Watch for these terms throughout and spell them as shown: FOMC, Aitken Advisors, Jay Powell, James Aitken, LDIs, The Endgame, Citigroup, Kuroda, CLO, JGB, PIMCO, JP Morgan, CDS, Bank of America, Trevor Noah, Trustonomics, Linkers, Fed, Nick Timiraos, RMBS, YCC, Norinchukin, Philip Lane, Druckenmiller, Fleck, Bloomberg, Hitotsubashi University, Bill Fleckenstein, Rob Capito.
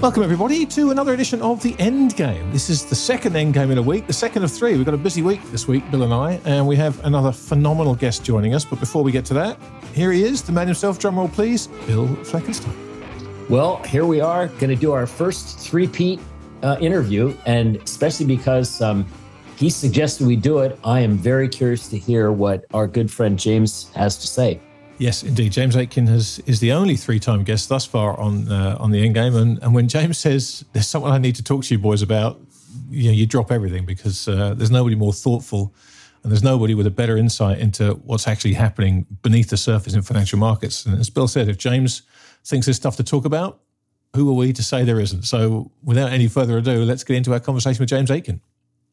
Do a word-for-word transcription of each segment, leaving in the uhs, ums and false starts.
Welcome, everybody, to another edition of The Endgame. This is the second Endgame in a week, the second of three. We've got a busy week this week, Bill and I, and we have another phenomenal guest joining us. But before we get to that, here he is, the man himself, drumroll please, Bill Fleckenstein. Well, here we are, going to do our first three-peat uh, interview, and especially because um, he suggested we do it, I am very curious to hear what our good friend James has to say. Yes, indeed. James Aitken has, is the only three-time guest thus far on uh, on the Endgame. And, and when James says, there's something I need to talk to you boys about, you know, you drop everything because uh, there's nobody more thoughtful and there's nobody with a better insight into what's actually happening beneath the surface in financial markets. And as Bill said, if James thinks there's stuff to talk about, who are we to say there isn't? So without any further ado, let's get into our conversation with James Aitken.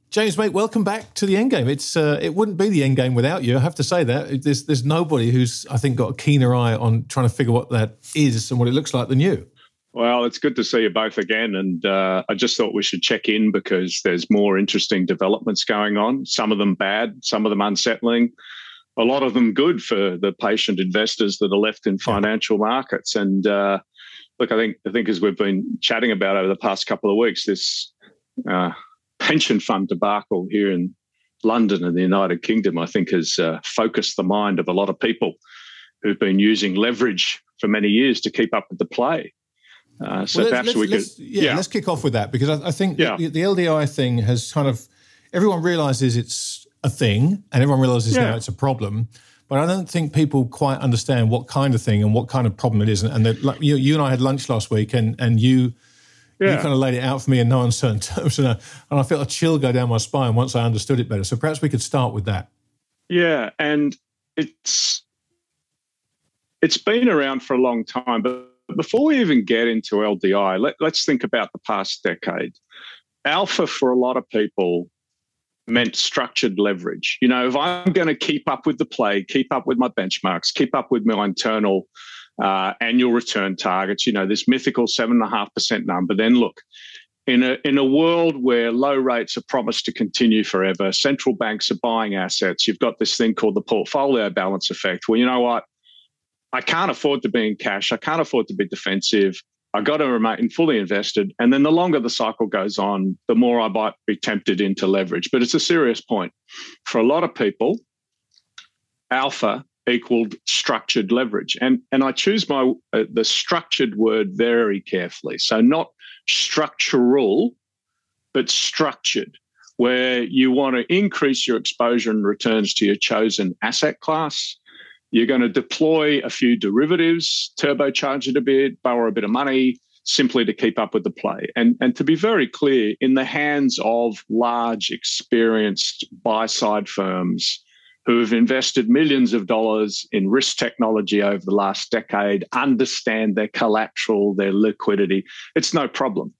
James, mate, welcome back to The Endgame. It's uh, it wouldn't be The Endgame without you, I have to say that. There's there's nobody who's, I think, got a keener eye on trying to figure what that is and what it looks like than you. Well, it's good to see you both again. And uh, I just thought we should check in because there's more interesting developments going on, some of them bad, some of them unsettling, a lot of them good for the patient investors that are left in financial markets. And uh, look, I think, I think as we've been chatting about over the past couple of weeks, this... Uh, pension fund debacle here in London and the United Kingdom, I think, has uh, focused the mind of a lot of people who've been using leverage for many years to keep up with the play. Uh, so well, perhaps let's, we let's, could... Yeah, yeah, let's kick off with that because I, I think yeah. the, the L D I thing has kind of... Everyone realises it's a thing and everyone realises yeah. now it's a problem, but I don't think people quite understand what kind of thing and what kind of problem it is. And, and like, you, you and I had lunch last week and, and you... Yeah. You kind of laid it out for me in no uncertain terms, and I, and I felt a chill go down my spine once I understood it better. So perhaps we could start with that. Yeah, and it's it's been around for a long time. But before we even get into L D I, let, let's think about the past decade. Alpha for a lot of people meant structured leverage. You know, if I'm going to keep up with the play, keep up with my benchmarks, keep up with my internal Uh, annual return targets, you know, this mythical seven point five percent number, then look, in a in a world where low rates are promised to continue forever, central banks are buying assets, you've got this thing called the portfolio balance effect. Well, you know what? I can't afford to be in cash. I can't afford to be defensive. I've got to remain fully invested. And then the longer the cycle goes on, the more I might be tempted into leverage. But it's a serious point. For a lot of people, alpha equaled structured leverage. And and I choose my uh, the structured word very carefully. So not structural, but structured, where you want to increase your exposure and returns to your chosen asset class. You're going to deploy a few derivatives, turbocharge it a bit, borrow a bit of money, simply to keep up with the play. And, and to be very clear, in the hands of large, experienced buy-side firms who have invested millions of dollars in risk technology over the last decade, understand their collateral, their liquidity. It's no problem.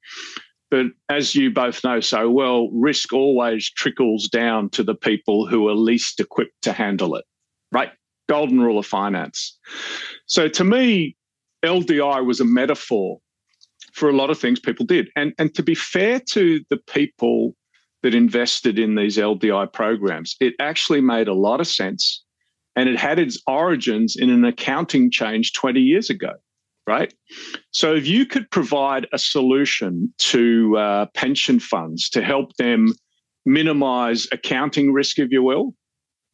But as you both know so well, risk always trickles down to the people who are least equipped to handle it, right? Golden rule of finance. So to me, L D I was a metaphor for a lot of things people did. And, and to be fair to the people that invested in these L D I programs, it actually made a lot of sense, and it had its origins in an accounting change twenty years ago, right? So if you could provide a solution to uh, pension funds to help them minimize accounting risk, if you will,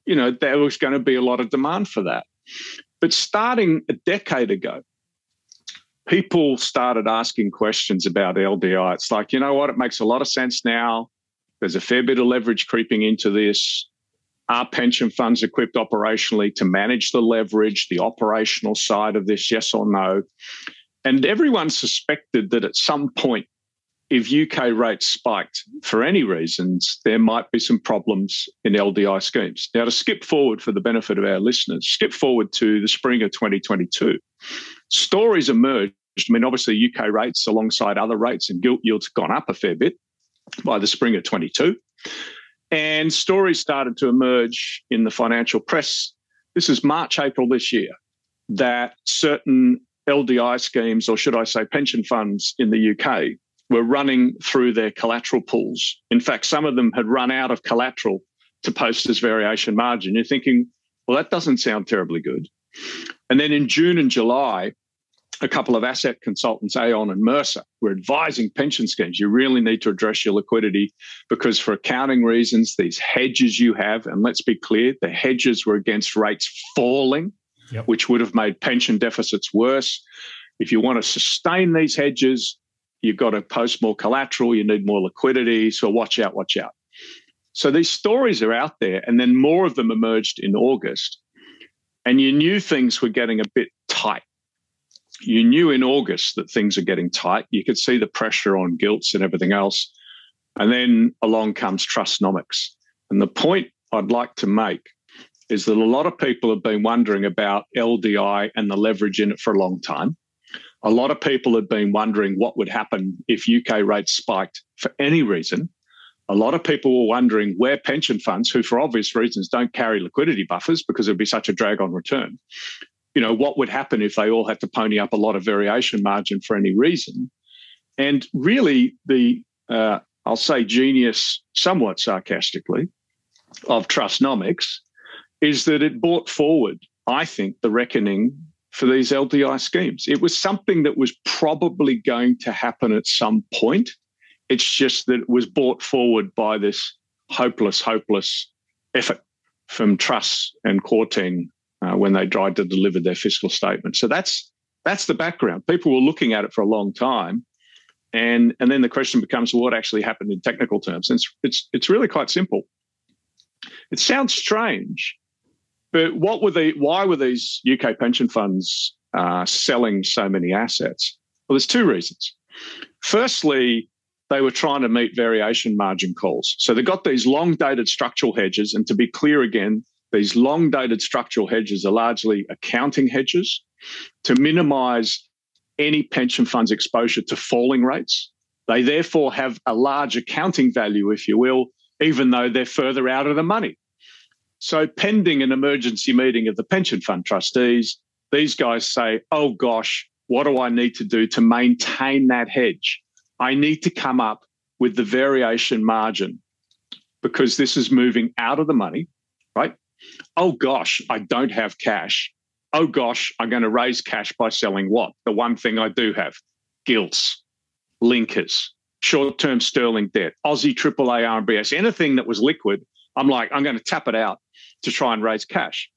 you know, there was going to be a lot of demand for that. But starting a decade ago, people started asking questions about L D I. It's like, you know what, it makes a lot of sense now. There's a fair bit of leverage creeping into this. Are pension funds equipped operationally to manage the leverage, the operational side of this, yes or no? And everyone suspected that at some point if U K rates spiked for any reasons, there might be some problems in L D I schemes. Now, to skip forward for the benefit of our listeners, skip forward to the spring of twenty twenty-two. Stories emerged. I mean, obviously, U K rates alongside other rates and gilt yields gone up a fair bit by the spring of twenty-two. And stories started to emerge in the financial press. This is March, April this year, that certain L D I schemes, or should I say pension funds in the U K, were running through their collateral pools. In fact, some of them had run out of collateral to post this variation margin. You're thinking, well, that doesn't sound terribly good. And then in June and July, a couple of asset consultants, Aon and Mercer, were advising pension schemes, you really need to address your liquidity because for accounting reasons, these hedges you have, and let's be clear, the hedges were against rates falling, yep, which would have made pension deficits worse. If you want to sustain these hedges, you've got to post more collateral, you need more liquidity, so watch out, watch out. So these stories are out there, and then more of them emerged in August, and you knew things were getting a bit tight. You knew in August that things are getting tight. You could see the pressure on gilts and everything else. And then along comes Trustonomics. And the point I'd like to make is that a lot of people have been wondering about L D I and the leverage in it for a long time. A lot of people had been wondering what would happen if U K rates spiked for any reason. A lot of people were wondering where pension funds, who for obvious reasons don't carry liquidity buffers because it would be such a drag on return, you know, what would happen if they all had to pony up a lot of variation margin for any reason. And really the, uh, I'll say genius, somewhat sarcastically, of Trustonomics is that it brought forward, I think, the reckoning for these L D I schemes. It was something that was probably going to happen at some point. It's just that it was brought forward by this hopeless, hopeless effort from Truss and Courtin Uh, when they tried to deliver their fiscal statement. So that's that's the background. People were looking at it for a long time. And, and then the question becomes, well, what actually happened in technical terms? And it's, it's, it's really quite simple. It sounds strange, but what were the, why were these U K pension funds uh, selling so many assets? Well, there's two reasons. Firstly, they were trying to meet variation margin calls. So they got these long-dated structural hedges. And to be clear again, these long-dated structural hedges are largely accounting hedges to minimize any pension fund's exposure to falling rates. They therefore have a large accounting value, if you will, even though they're further out of the money. So pending an emergency meeting of the pension fund trustees, these guys say, oh gosh, what do I need to do to maintain that hedge? I need to come up with the variation margin because this is moving out of the money, right? Oh, gosh, I don't have cash. Oh, gosh, I'm going to raise cash by selling what? The one thing I do have, gilts, linkers, short-term sterling debt, Aussie triple A R M B S, anything that was liquid, I'm like, I'm going to tap it out to try and raise cash,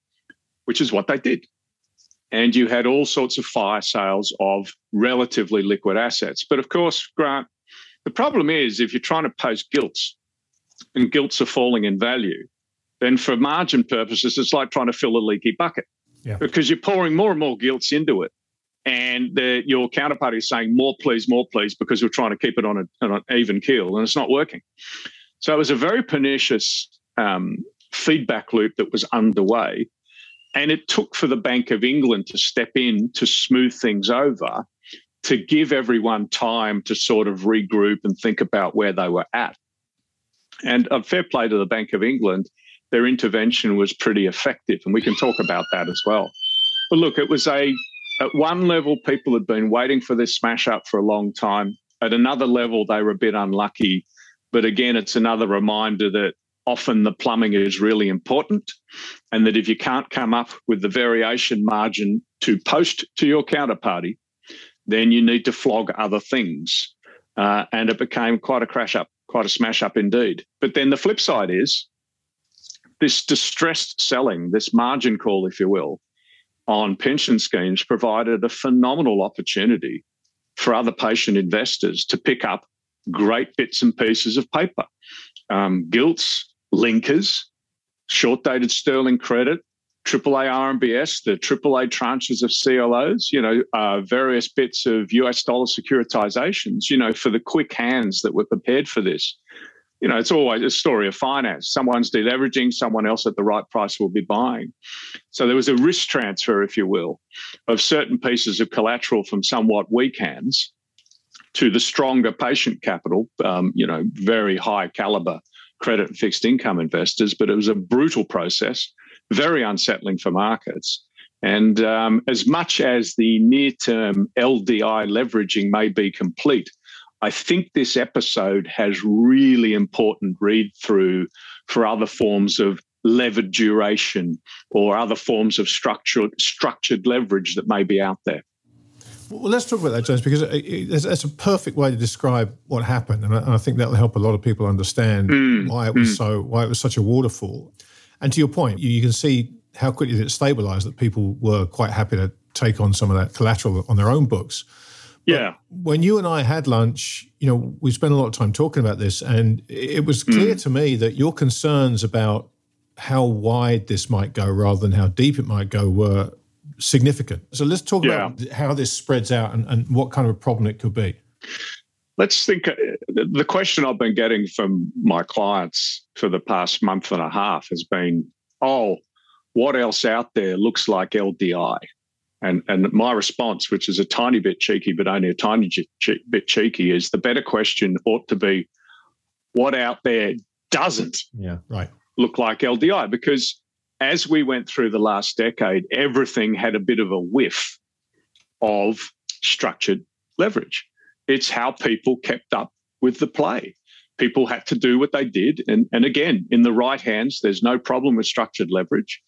which is what they did. And you had all sorts of fire sales of relatively liquid assets. But, of course, Grant, the problem is if you're trying to post gilts and gilts are falling in value, then for margin purposes, it's like trying to fill a leaky bucket, yeah, because you're pouring more and more gilts into it. And the, your counterparty is saying, more, please, more, please, because we're trying to keep it on, a, on an even keel, and it's not working. So it was a very pernicious um, feedback loop that was underway. And it took for the Bank of England to step in to smooth things over, to give everyone time to sort of regroup and think about where they were at. And a fair play to the Bank of England, their intervention was pretty effective, and we can talk about that as well. But look, it was a, at one level, people had been waiting for this smash up for a long time. At another level, they were a bit unlucky. But again, it's another reminder that often the plumbing is really important, and that if you can't come up with the variation margin to post to your counterparty, then you need to flog other things. Uh, and it became quite a crash up, quite a smash up indeed. But then the flip side is, this distressed selling, this margin call, if you will, on pension schemes provided a phenomenal opportunity for other patient investors to pick up great bits and pieces of paper. Um, gilts, linkers, short-dated sterling credit, triple A R M B S, the triple A tranches of C L Os, you know, uh, various bits of U S dollar securitizations, you know, for the quick hands that were prepared for this. You know, it's always a story of finance. Someone's deleveraging, someone else at the right price will be buying. So there was a risk transfer, if you will, of certain pieces of collateral from somewhat weak hands to the stronger patient capital, um, you know, very high caliber credit and fixed income investors. But it was a brutal process, very unsettling for markets. And um, as much as the near-term L D I leveraging may be complete, I think this episode has really important read-through for other forms of levered duration or other forms of structured structured leverage that may be out there. Well, let's talk about that, James, because that's a perfect way to describe what happened, and I think that'll help a lot of people understand mm, why it was mm. so why it was such a waterfall. And to your point, you can see how quickly it stabilised, that people were quite happy to take on some of that collateral on their own books. But yeah. When you and I had lunch, you know, we spent a lot of time talking about this, and it was clear mm. to me that your concerns about how wide this might go rather than how deep it might go were significant. So let's talk yeah. about how this spreads out and, and what kind of a problem it could be. Let's think. The question I've been getting from my clients for the past month and a half has been, oh, what else out there looks like L D I? And and my response, which is a tiny bit cheeky, but only a tiny che- bit cheeky, is the better question ought to be, what out there doesn't yeah, right. look like L D I? Because as we went through the last decade, everything had a bit of a whiff of structured leverage. It's how people kept up with the play. People had to do what they did. And, and again, in the right hands, there's no problem with structured leverage.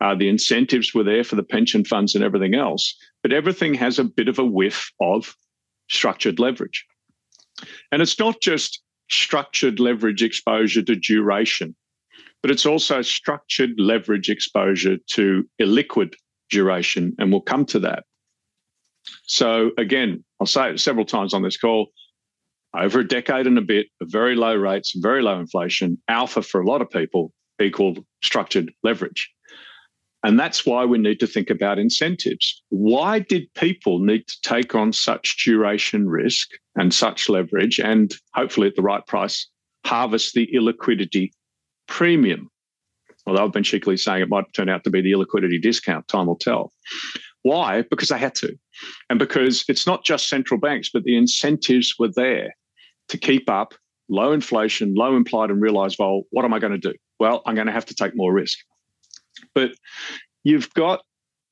Uh, the incentives were there for the pension funds and everything else. But everything has a bit of a whiff of structured leverage. And it's not just structured leverage exposure to duration, but it's also structured leverage exposure to illiquid duration. And we'll come to that. So again, I'll say it several times on this call. Over a decade and a bit of very low rates, very low inflation, alpha for a lot of people equaled structured leverage. And that's why we need to think about incentives. Why did people need to take on such duration risk and such leverage and hopefully at the right price harvest the illiquidity premium? Although I've been cheekily saying it might turn out to be the illiquidity discount, time will tell. Why? Because they had to. And because it's not just central banks, but the incentives were there to keep up low inflation, low implied and realized vol. What am I going to do? Well, I'm going to have to take more risk. But you've got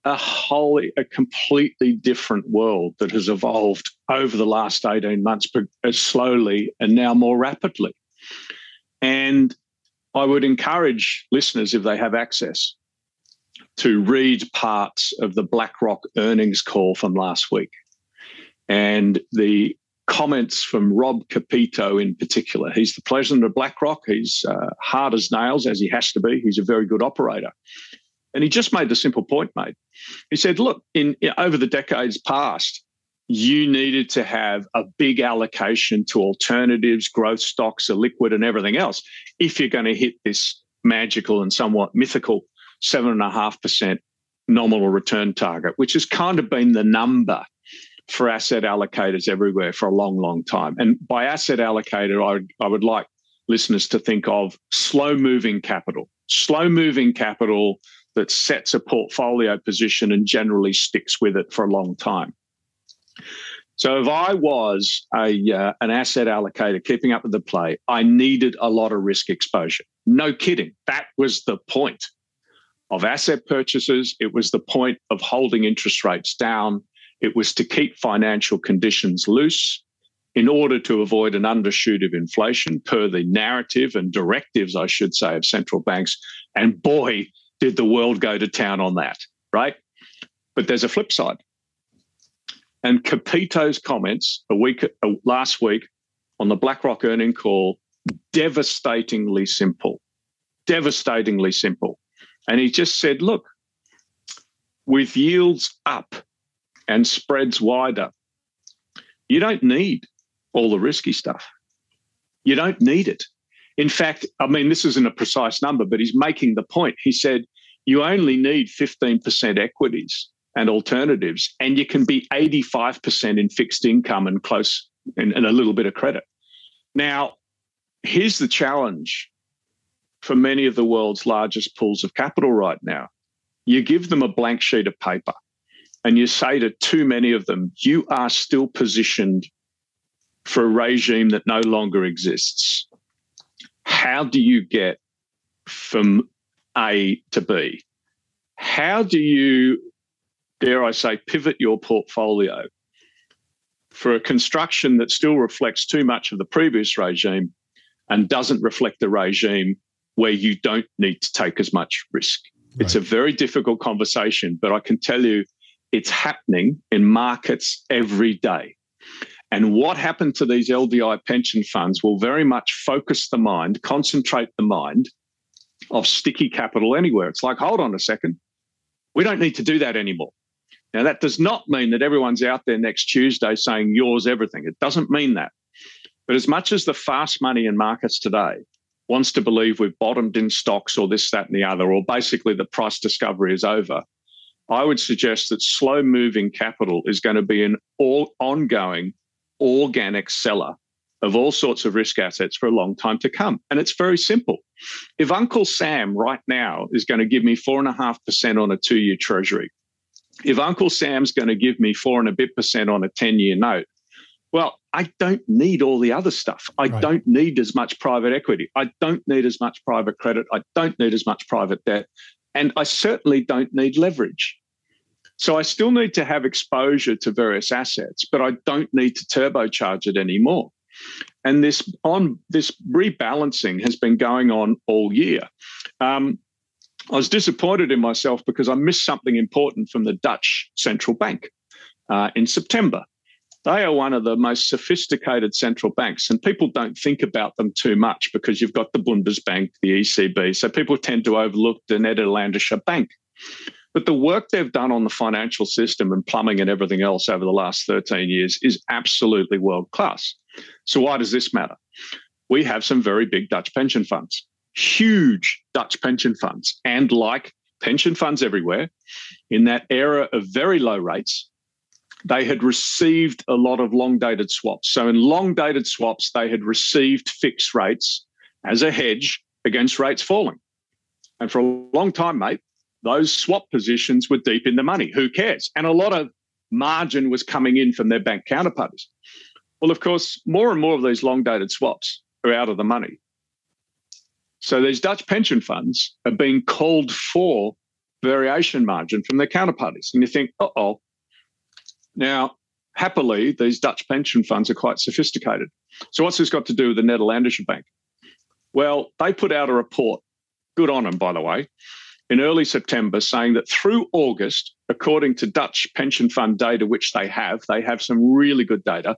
a whole, a completely different world that has evolved over the last eighteen months, but slowly and now more rapidly. And I would encourage listeners, if they have access, to read parts of the BlackRock earnings call from last week and the comments from Rob Capito in particular. He's the president of BlackRock. He's uh, hard as nails, as he has to be. He's a very good operator. And he just made the simple point, mate. He said, look, in, in over the decades past, you needed to have a big allocation to alternatives, growth stocks, illiquid and everything else if you're going to hit this magical and somewhat mythical seven and a half percent nominal return target, which has kind of been the number for asset allocators everywhere for a long, long time. And by asset allocator, I would, I would like listeners to think of slow-moving capital, slow-moving capital that sets a portfolio position and generally sticks with it for a long time. So if I was a uh, an asset allocator keeping up with the play, I needed a lot of risk exposure. No kidding. That was the point of asset purchases. It was the point of holding interest rates down. It was to keep financial conditions loose in order to avoid an undershoot of inflation per the narrative and directives, I should say, of central banks. And boy, did the world go to town on that, right? But there's a flip side. And Capito's comments a week uh, last week on the BlackRock earnings call, devastatingly simple, devastatingly simple. And he just said, look, with yields up and spreads wider, you don't need all the risky stuff. You don't need it. In fact, I mean, this isn't a precise number, but he's making the point. He said, you only need fifteen percent equities and alternatives, and you can be eighty-five percent in fixed income and close and, and a little bit of credit. Now, here's the challenge for many of the world's largest pools of capital right now. You give them a blank sheet of paper and you say to too many of them, you are still positioned for a regime that no longer exists. How do you get from A to B? How do you, dare I say, pivot your portfolio for a construction that still reflects too much of the previous regime and doesn't reflect the regime where you don't need to take as much risk? Right. It's a very difficult conversation, but I can tell you it's happening in markets every day. And what happened to these L D I pension funds will very much focus the mind, concentrate the mind of sticky capital anywhere. It's like, hold on a second, we don't need to do that anymore. Now, that does not mean that everyone's out there next Tuesday saying, yours, everything. It doesn't mean that. But as much as the fast money in markets today wants to believe we've bottomed in stocks or this, that, and the other, or basically the price discovery is over, I would suggest that slow-moving capital is going to be an all ongoing organic seller of all sorts of risk assets for a long time to come. And it's very simple. If Uncle Sam right now is going to give me four and a half percent on a two-year treasury, if Uncle Sam's going to give me four and a bit percent on a ten-year note, well, I don't need all the other stuff. I right. don't need as much private equity. I don't need as much private credit. I don't need as much private debt. And I certainly don't need leverage. So I still need to have exposure to various assets, but I don't need to turbocharge it anymore. And this on this rebalancing has been going on all year. Um, I was disappointed in myself because I missed something important from the Dutch central bank uh, in September. They are one of the most sophisticated central banks, and people don't think about them too much because you've got the Bundesbank, the E C B, so people tend to overlook the Nederlandische Bank. But the work they've done on the financial system and plumbing and everything else over the last thirteen years is absolutely world-class. So why does this matter? We have some very big Dutch pension funds, huge Dutch pension funds. And like pension funds everywhere, in that era of very low rates, they had received a lot of long-dated swaps. So in long-dated swaps, they had received fixed rates as a hedge against rates falling. And for a long time, mate, those swap positions were deep in the money. Who cares? And a lot of margin was coming in from their bank counterparties. Well, of course, more and more of these long-dated swaps are out of the money. So these Dutch pension funds are being called for variation margin from their counterparties. And you think, uh-oh. Now, happily, these Dutch pension funds are quite sophisticated. So what's this got to do with the Nederlandische Bank? Well, they put out a report, good on them, by the way, in early September, saying that through August, according to Dutch pension fund data, which they have, they have some really good data,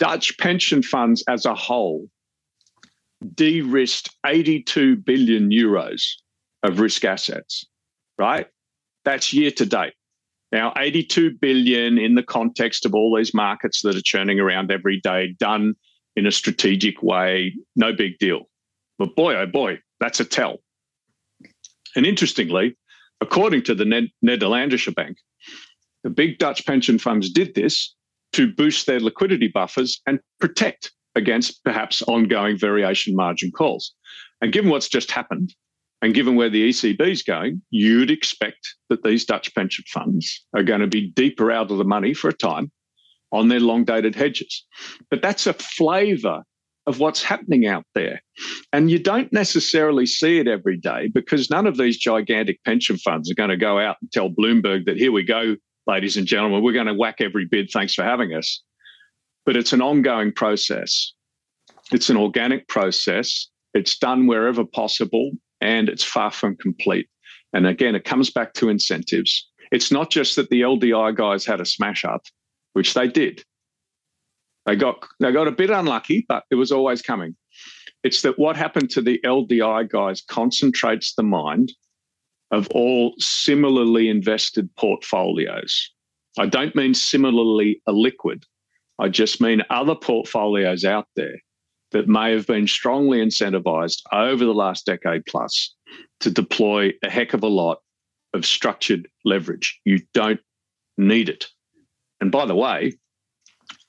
Dutch pension funds as a whole de-risked eighty-two billion euros of risk assets, right? That's year to date. Now, eighty-two billion in the context of all these markets that are churning around every day, done in a strategic way, no big deal. But boy, oh boy, that's a tell. And interestingly, according to the Ned- Nederlandische Bank, the big Dutch pension funds did this to boost their liquidity buffers and protect against perhaps ongoing variation margin calls. And given what's just happened, and given where the E C B is going, you'd expect that these Dutch pension funds are going to be deeper out of the money for a time on their long-dated hedges. But that's a flavour of what's happening out there. And you don't necessarily see it every day because none of these gigantic pension funds are going to go out and tell Bloomberg that, here we go, ladies and gentlemen, we're going to whack every bid, thanks for having us. But it's an ongoing process. It's an organic process. It's done wherever possible. And it's far from complete. And again, it comes back to incentives. It's not just that the L D I guys had a smash up, which they did. They got they got a bit unlucky, but it was always coming. It's that what happened to the L D I guys concentrates the mind of all similarly invested portfolios. I don't mean similarly illiquid. I just mean other portfolios out there that may have been strongly incentivized over the last decade plus to deploy a heck of a lot of structured leverage. You don't need it. And by the way,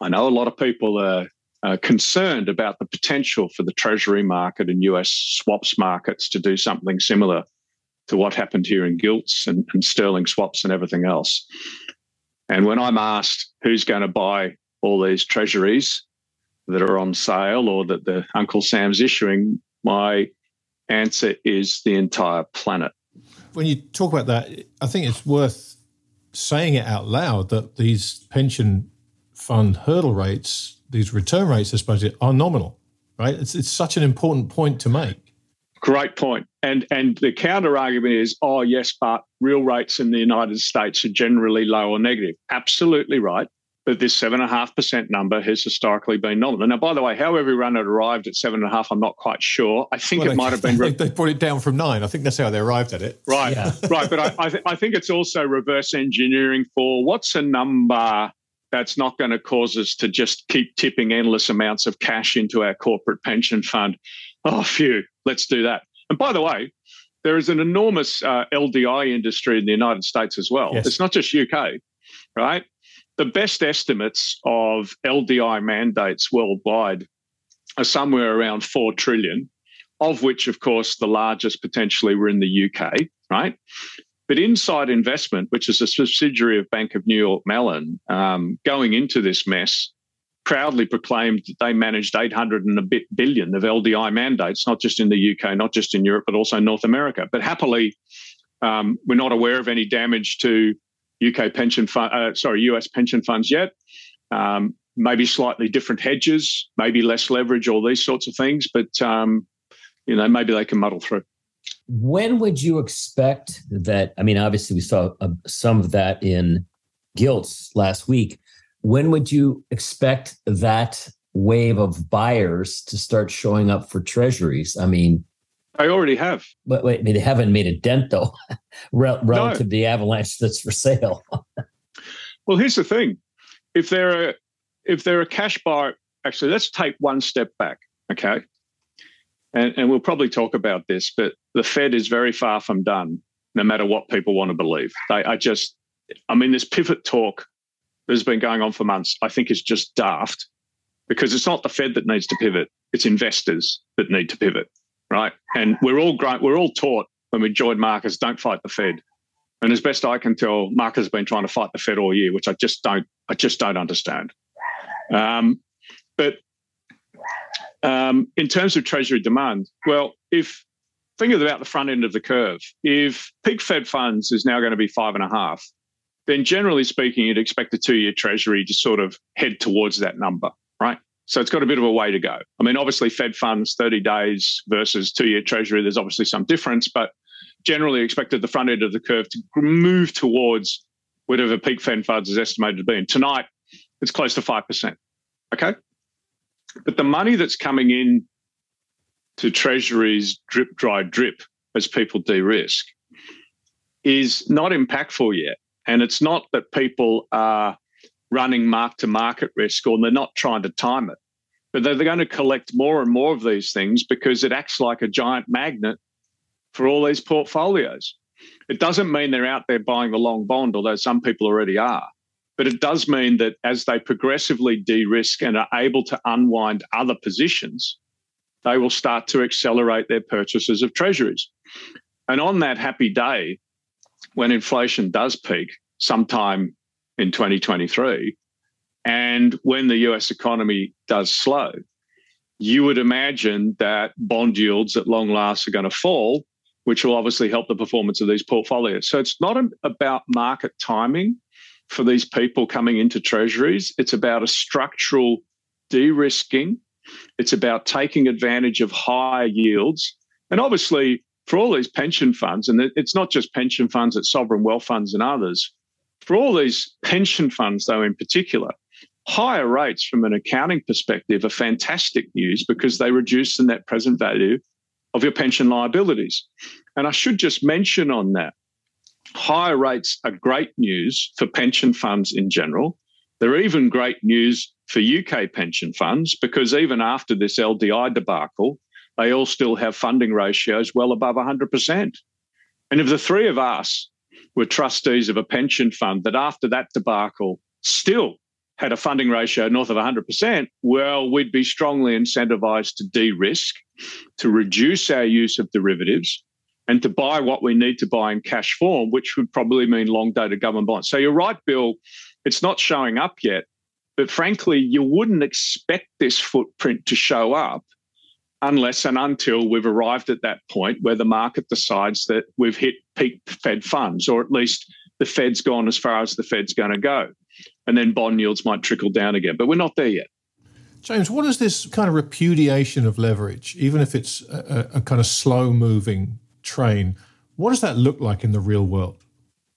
I know a lot of people are, are concerned about the potential for the Treasury market and U S swaps markets to do something similar to what happened here in gilts and, and sterling swaps and everything else. And when I'm asked who's going to buy all these treasuries that are on sale or that the Uncle Sam's issuing, my answer is the entire planet. When you talk about that, I think it's worth saying it out loud that these pension fund hurdle rates, these return rates, I suppose, are nominal, right? It's it's such an important point to make. Great point. And and the counter argument is, oh, yes, but real rates in the United States are generally low or negative. Absolutely right. But this seven point five percent number has historically been nominal. Now, by the way, how everyone had arrived at seven point five percent, I'm not quite sure. I think well, it might have been... Re- they brought it down from nine. I think that's how they arrived at it. Right, yeah. right. But I, I, th- I think it's also reverse engineering for what's a number that's not going to cause us to just keep tipping endless amounts of cash into our corporate pension fund. Oh, phew, let's do that. And by the way, there is an enormous uh, L D I industry in the United States as well. Yes. It's not just U K, right? The best estimates of L D I mandates worldwide are somewhere around four trillion dollars, of which, of course, the largest potentially were in the U K, right? But Inside Investment, which is a subsidiary of Bank of New York Mellon, um, going into this mess, proudly proclaimed that they managed eight hundred and a bit billion of L D I mandates, not just in the U K, not just in Europe, but also North America. But happily, um, we're not aware of any damage to U K pension fund, uh, sorry, U S pension funds yet. Um, maybe slightly different hedges, maybe less leverage, all these sorts of things. But um, you know, maybe they can muddle through. When would you expect that? I mean, obviously, we saw uh, some of that in gilts last week. When would you expect that wave of buyers to start showing up for treasuries? I mean, I already have. But wait, I mean, they haven't made a dent, though, relative no. to the avalanche that's for sale. Well, here's the thing. If there are, if there are cash buyer, actually, let's take one step back, okay? And, and we'll probably talk about this, but the Fed is very far from done, no matter what people want to believe. They are just, I mean, this pivot talk that's been going on for months, I think is just daft, because it's not the Fed that needs to pivot. It's investors that need to pivot. Right, and we're all great. We're all taught when we joined markets, don't fight the Fed. And as best I can tell, markets have been trying to fight the Fed all year, which I just don't. I just don't understand. Um, but um, in terms of Treasury demand, well, if think about the front end of the curve, if peak Fed funds is now going to be five and a half, then generally speaking, you'd expect the two-year Treasury to sort of head towards that number, right? So it's got a bit of a way to go. I mean, obviously, Fed funds, thirty days versus two-year Treasury, there's obviously some difference, but generally expected the front end of the curve to move towards whatever peak Fed funds is estimated to be. And tonight, it's close to five percent, okay? But the money that's coming in to Treasuries drip, dry, drip, as people de-risk, is not impactful yet. And it's not that people are running mark-to-market risk, or they're not trying to time it. But they're going to collect more and more of these things because it acts like a giant magnet for all these portfolios. It doesn't mean they're out there buying the long bond, although some people already are. But it does mean that as they progressively de-risk and are able to unwind other positions, they will start to accelerate their purchases of treasuries. And on that happy day, when inflation does peak sometime in twenty twenty-three, and when the U S economy does slow, you would imagine that bond yields at long last are going to fall, which will obviously help the performance of these portfolios. So it's not about market timing for these people coming into treasuries. It's about a structural de-risking. It's about taking advantage of higher yields. And obviously, for all these pension funds, and it's not just pension funds, it's sovereign wealth funds and others, for all these pension funds, though, in particular, higher rates from an accounting perspective are fantastic news because they reduce the net present value of your pension liabilities. And I should just mention on that, higher rates are great news for pension funds in general. They're even great news for U K pension funds because even after this L D I debacle, they all still have funding ratios well above one hundred percent. And if the three of us were trustees of a pension fund that after that debacle still had a funding ratio north of one hundred percent, well, we'd be strongly incentivized to de-risk, to reduce our use of derivatives, and to buy what we need to buy in cash form, which would probably mean long-dated government bonds. So you're right, Bill, it's not showing up yet. But frankly, you wouldn't expect this footprint to show up unless and until we've arrived at that point where the market decides that we've hit peak Fed funds, or at least the Fed's gone as far as the Fed's going to go. And then bond yields might trickle down again. But we're not there yet. James, what is this kind of repudiation of leverage, even if it's a, a kind of slow-moving train? What does that look like in the real world?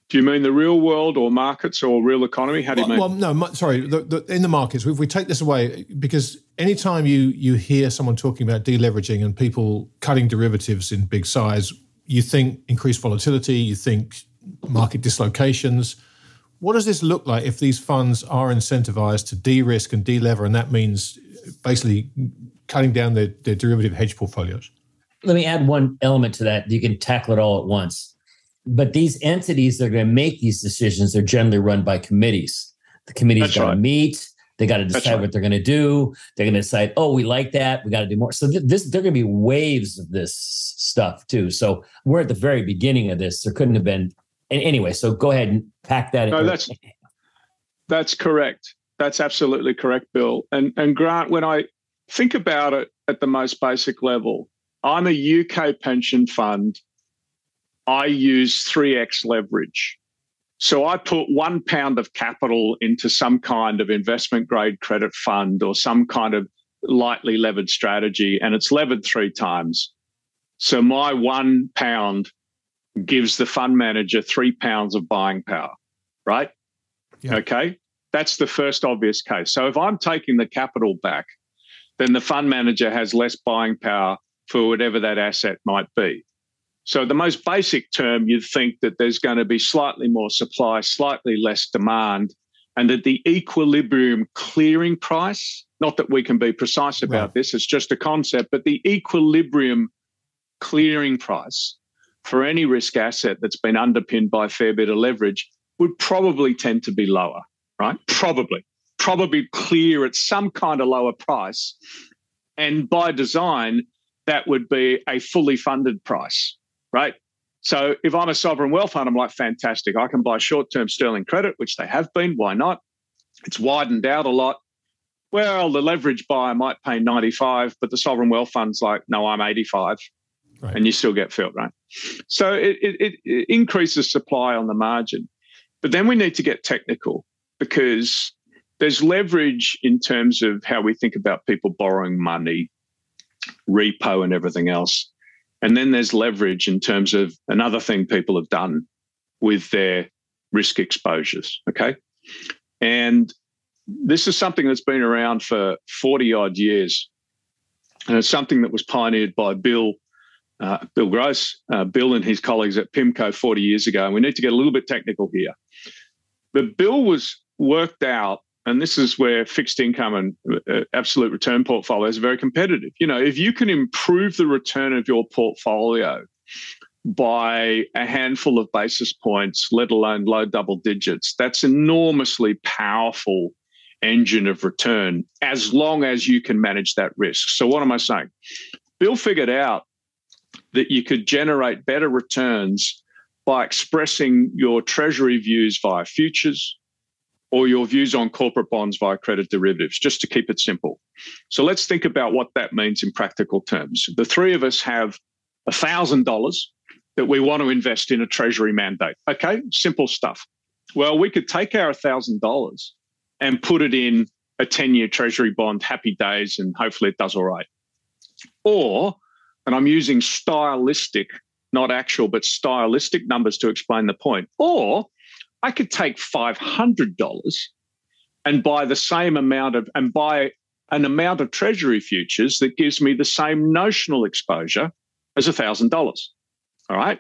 Do you mean the real world or markets or real economy? How do you well, mean? Well, no, sorry, the, the, in the markets, if we take this away, because anytime you, you hear someone talking about deleveraging and people cutting derivatives in big size, you think increased volatility, you think market dislocations. What does this look like if these funds are incentivized to de-risk and de-lever, and that means basically cutting down their, their derivative hedge portfolios? Let me add one element to that. You can tackle it all at once. But these entities that are going to make these decisions are generally run by committees. The committees got to meet. They got to decide what they're going to do. They're going to decide, oh, we like that. We got to do more. So th- this, there are going to be waves of this stuff too. So we're at the very beginning of this. There couldn't have been... Anyway, so go ahead and pack that in. No, that's, that's correct. That's absolutely correct, Bill. And, and Grant, when I think about it at the most basic level, I'm a U K pension fund. I use three x leverage. So I put one pound of capital into some kind of investment grade credit fund or some kind of lightly levered strategy, and it's levered three times. So my one pound gives the fund manager three pounds of buying power, right? Yeah. Okay, that's the first obvious case. So if I'm taking the capital back, then the fund manager has less buying power for whatever that asset might be. So the most basic term, you'd think that there's going to be slightly more supply, slightly less demand, and that the equilibrium clearing price, not that we can be precise about right. this, it's just a concept, but the equilibrium clearing price for any risk asset that's been underpinned by a fair bit of leverage would probably tend to be lower, right? Probably. Probably clear at some kind of lower price. And by design, that would be a fully funded price, right? So if I'm a sovereign wealth fund, I'm like, fantastic. I can buy short-term sterling credit, which they have been. Why not? It's widened out a lot. Well, the leverage buyer might pay ninety-five, but the sovereign wealth fund's like, no, I'm eighty-five. Right. And you still get filled, right? So it, it, it increases supply on the margin. But then we need to get technical, because there's leverage in terms of how we think about people borrowing money, repo and everything else. And then there's leverage in terms of another thing people have done with their risk exposures, okay? And this is something that's been around for forty-odd years. And it's something that was pioneered by Bill Uh, Bill Gross, uh, Bill and his colleagues at PIMCO forty years ago, and we need to get a little bit technical here. But Bill was worked out, and this is where fixed income and uh, absolute return portfolios are very competitive. You know, if you can improve the return of your portfolio by a handful of basis points, let alone low double digits, that's enormously powerful engine of return, as long as you can manage that risk. So what am I saying? Bill figured out that you could generate better returns by expressing your treasury views via futures or your views on corporate bonds via credit derivatives, just to keep it simple. So let's think about what that means in practical terms. The three of us have one thousand dollars that we want to invest in a treasury mandate. Okay, simple stuff. Well, we could take our one thousand dollars and put it in a ten-year treasury bond, happy days, and hopefully it does all right. Or... and I'm using stylistic, not actual, but stylistic numbers to explain the point. Or I could take five hundred dollars and buy the same amount of, and buy an amount of treasury futures that gives me the same notional exposure as one thousand dollars. All right.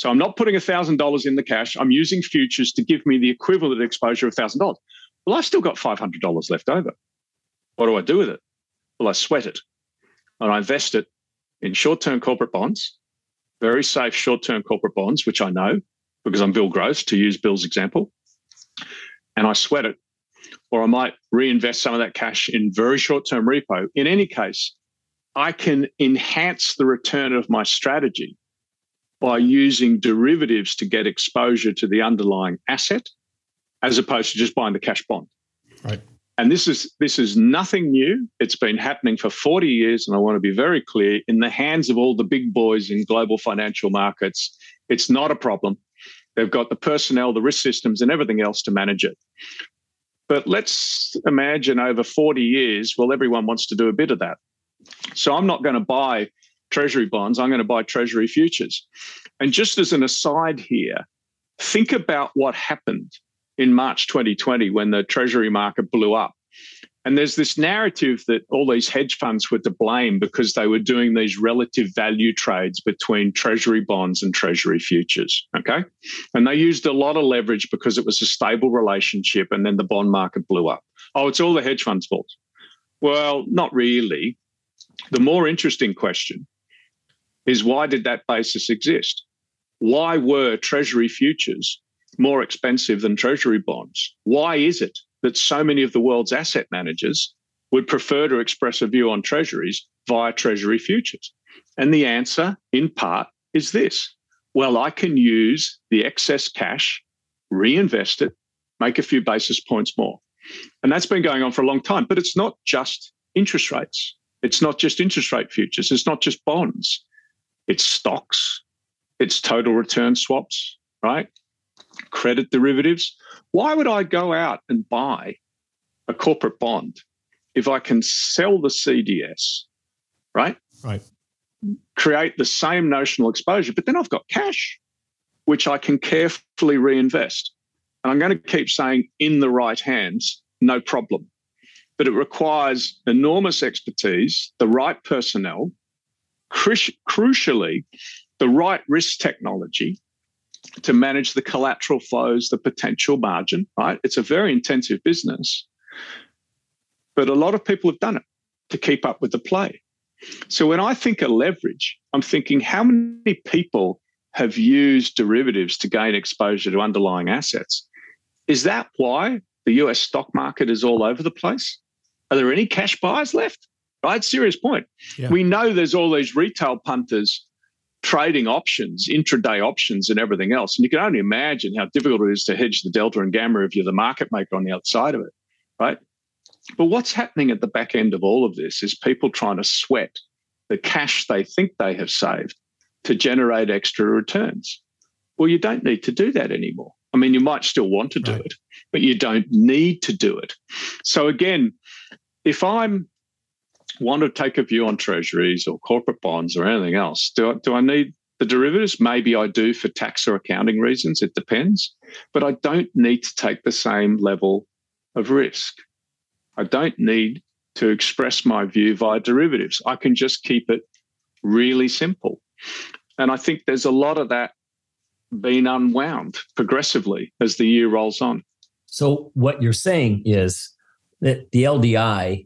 So I'm not putting one thousand dollars in the cash. I'm using futures to give me the equivalent exposure of one thousand dollars. Well, I've still got five hundred dollars left over. What do I do with it? Well, I sweat it and I invest it in short-term corporate bonds, very safe short-term corporate bonds, which I know because I'm Bill Gross, to use Bill's example, and I sweat it. Or I might reinvest some of that cash in very short-term repo. In any case, I can enhance the return of my strategy by using derivatives to get exposure to the underlying asset as opposed to just buying the cash bond. Right. And this is this is nothing new. It's been happening for forty years, and I want to be very clear, in the hands of all the big boys in global financial markets, it's not a problem. They've got the personnel, the risk systems, and everything else to manage it. But let's imagine over forty years, well, everyone wants to do a bit of that. So I'm not going to buy Treasury bonds. I'm going to buy Treasury futures. And just as an aside here, think about what happened in March twenty twenty when the Treasury market blew up. And there's this narrative that all these hedge funds were to blame because they were doing these relative value trades between Treasury bonds and Treasury futures, okay? And they used a lot of leverage because it was a stable relationship, and then the bond market blew up. Oh, it's all the hedge funds' fault. Well, not really. The more interesting question is, why did that basis exist? Why were Treasury futures more expensive than Treasury bonds? Why is it that so many of the world's asset managers would prefer to express a view on treasuries via Treasury futures? And the answer, in part, is this. Well, I can use the excess cash, reinvest it, make a few basis points more. And that's been going on for a long time. But it's not just interest rates. It's not just interest rate futures. It's not just bonds. It's stocks. It's total return swaps, right? Credit derivatives. Why would I go out and buy a corporate bond if I can sell the C D S, right? Right. Create the same notional exposure, but then I've got cash, which I can carefully reinvest. And I'm going to keep saying in the right hands, no problem. But it requires enormous expertise, the right personnel, cruci- crucially, the right risk technology, to manage the collateral flows, the potential margin, right? It's a very intensive business, but a lot of people have done it to keep up with the play. So when I think of leverage, I'm thinking, how many people have used derivatives to gain exposure to underlying assets? Is that why the U S stock market is all over the place? Are there any cash buyers left? Right? Serious point. Yeah. We know there's all these retail punters trading options, intraday options and everything else. And you can only imagine how difficult it is to hedge the delta and gamma if you're the market maker on the outside of it, right? But what's happening at the back end of all of this is people trying to sweat the cash they think they have saved to generate extra returns. Well, you don't need to do that anymore. I mean, you might still want to do right. it, but you don't need to do it. So again, if I'm want to take a view on treasuries or corporate bonds or anything else, do I, do I need the derivatives? Maybe I do for tax or accounting reasons. It depends. But I don't need to take the same level of risk. I don't need to express my view via derivatives. I can just keep it really simple. And I think there's a lot of that being unwound progressively as the year rolls on. So what you're saying is that the L D I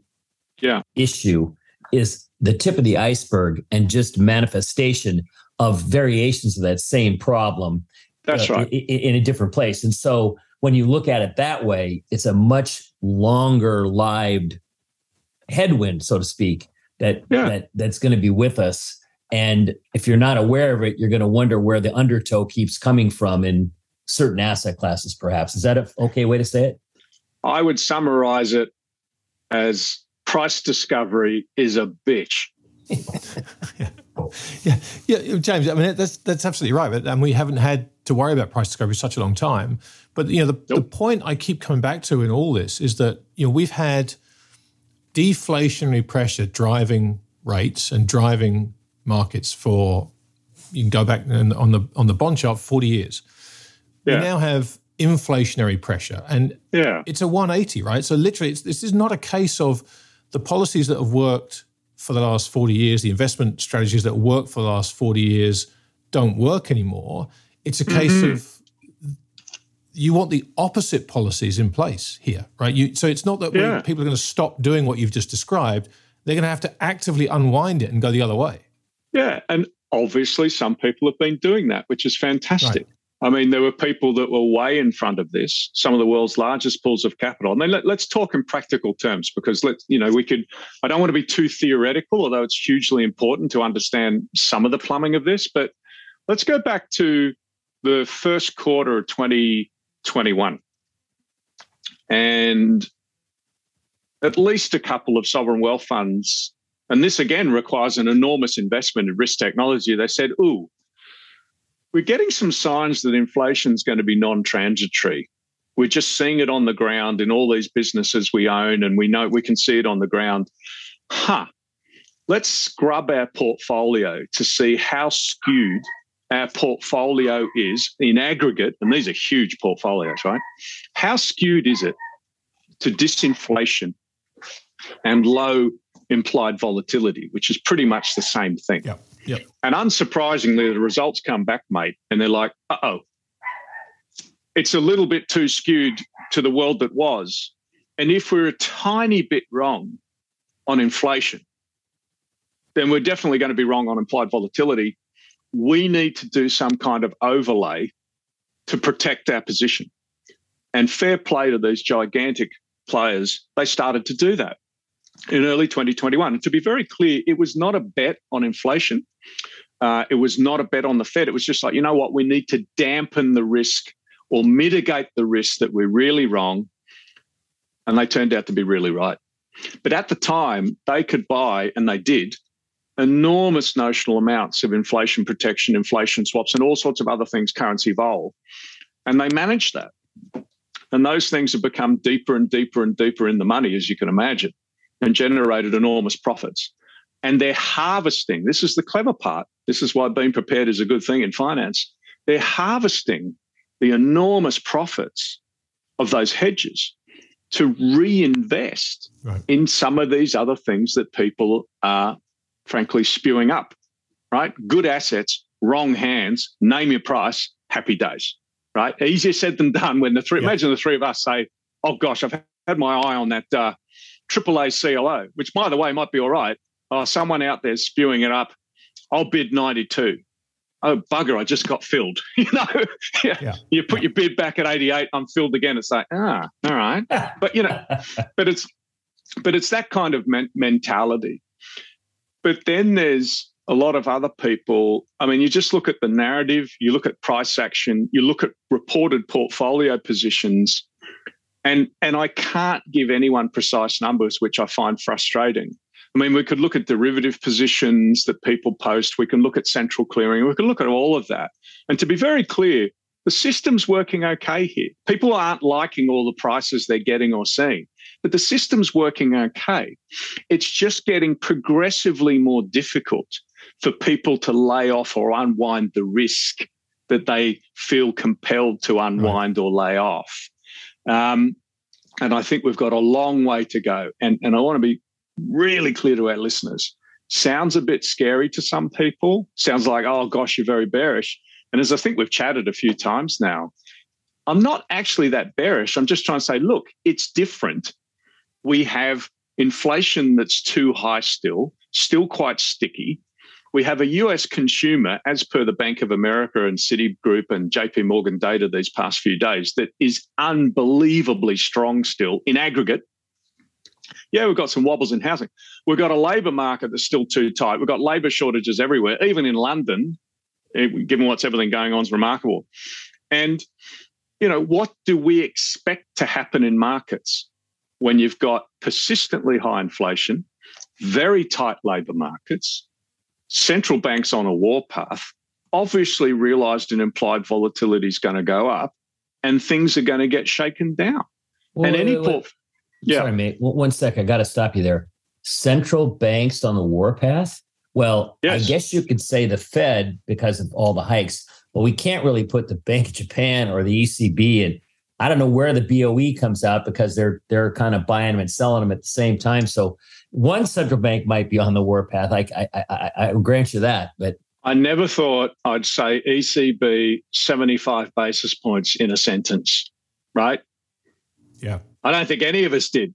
Yeah. issue is the tip of the iceberg and just manifestation of variations of that same problem. That's uh, right. in, in a different place. And so when you look at it that way, it's a much longer lived headwind, so to speak, that, yeah. that that's going to be with us. And if you're not aware of it, you're going to wonder where the undertow keeps coming from in certain asset classes, perhaps. Is that an okay way to say it? I would summarize it as price discovery is a bitch. yeah. yeah, yeah, James. I mean, that's that's absolutely right. And we haven't had to worry about price discovery for such a long time. But you know, the, nope. the point I keep coming back to in all this is that you know we've had deflationary pressure driving rates and driving markets for you can go back on the on the bond chart forty years. Yeah. We now have inflationary pressure, and yeah. it's a one eighty, right? So literally, it's, this is not a case of the policies that have worked for the last forty years, the investment strategies that work for the last forty years don't work anymore. It's a case mm-hmm. of you want the opposite policies in place here, right? You, so it's not that yeah. when people are going to stop doing what you've just described. They're going to have to actively unwind it and go the other way. Yeah. And obviously some people have been doing that, which is fantastic. Right. I mean, there were people that were way in front of this, some of the world's largest pools of capital. I mean, let, let's talk in practical terms, because let's, you know, we could, I don't want to be too theoretical, although it's hugely important to understand some of the plumbing of this, but let's go back to the first quarter of twenty twenty-one. And at least a couple of sovereign wealth funds, and this again requires an enormous investment in risk technology, they said, ooh, we're getting some signs that inflation is going to be non-transitory. We're just seeing it on the ground in all these businesses we own, and we know we can see it on the ground. Huh. Let's scrub our portfolio to see how skewed our portfolio is in aggregate, and these are huge portfolios, right? How skewed is it to disinflation and low implied volatility, which is pretty much the same thing. Yep. Yep. And unsurprisingly, the results come back, mate, and they're like, uh-oh, it's a little bit too skewed to the world that was. And if we're a tiny bit wrong on inflation, then we're definitely going to be wrong on implied volatility. We need to do some kind of overlay to protect our position. And fair play to these gigantic players, they started to do that in early twenty twenty-one. And to be very clear, it was not a bet on inflation. Uh, it was not a bet on the Fed. It was just like, you know what, we need to dampen the risk or mitigate the risk that we're really wrong. And they turned out to be really right. But at the time, they could buy, and they did, enormous notional amounts of inflation protection, inflation swaps, and all sorts of other things, currency vol. And they managed that. And those things have become deeper and deeper and deeper in the money, as you can imagine, and generated enormous profits. And they're harvesting. This is the clever part. This is why being prepared is a good thing in finance. They're harvesting the enormous profits of those hedges to reinvest right. in some of these other things that people are, frankly, spewing up, right? Good assets, wrong hands, name your price, happy days. Right, easier said than done. When the three, yeah. imagine the three of us say, "Oh gosh, I've had my eye on that uh, triple A C L O, which, by the way, might be all right. Oh, someone out there's spewing it up. I'll bid ninety-two. Oh bugger, I just got filled. You know, yeah. Yeah. you put yeah. your bid back at eighty-eight. I'm filled again. It's like, ah, all right. But you know, but it's, but it's that kind of men- mentality. But then there's a lot of other people. I mean, you just look at the narrative, you look at price action, you look at reported portfolio positions, and, and I can't give anyone precise numbers, which I find frustrating. I mean, we could look at derivative positions that people post. We can look at central clearing. We can look at all of that. And to be very clear, the system's working okay here. People aren't liking all the prices they're getting or seeing, but the system's working okay. It's just getting progressively more difficult for people to lay off or unwind the risk that they feel compelled to unwind right. or lay off. Um, and I think we've got a long way to go. And, and I want to be really clear to our listeners. Sounds a bit scary to some people. Sounds like, oh, gosh, you're very bearish. And as I think we've chatted a few times now, I'm not actually that bearish. I'm just trying to say, look, it's different. We have inflation that's too high still, still quite sticky. We have a U S consumer, as per the Bank of America and Citigroup and J P Morgan data these past few days, that is unbelievably strong still in aggregate. Yeah, we've got some wobbles in housing. We've got a labour market that's still too tight. We've got labour shortages everywhere, even in London, given what's everything going on is remarkable. And, you know, what do we expect to happen in markets when you've got persistently high inflation, very tight labour markets, central banks on a warpath, obviously realized and implied volatility is going to go up and things are going to get shaken down. Well, and any port- yeah. Sorry, mate. One second. I got to stop you there. Central banks on the warpath? Well, yes. I guess you could say the Fed because of all the hikes, but we can't really put the Bank of Japan or the E C B in. I don't know where the B O E comes out because they're they're kind of buying them and selling them at the same time. So one central bank might be on the warpath. I I, I I grant you that, but I never thought I'd say E C B seventy-five basis points in a sentence, right? Yeah, I don't think any of us did.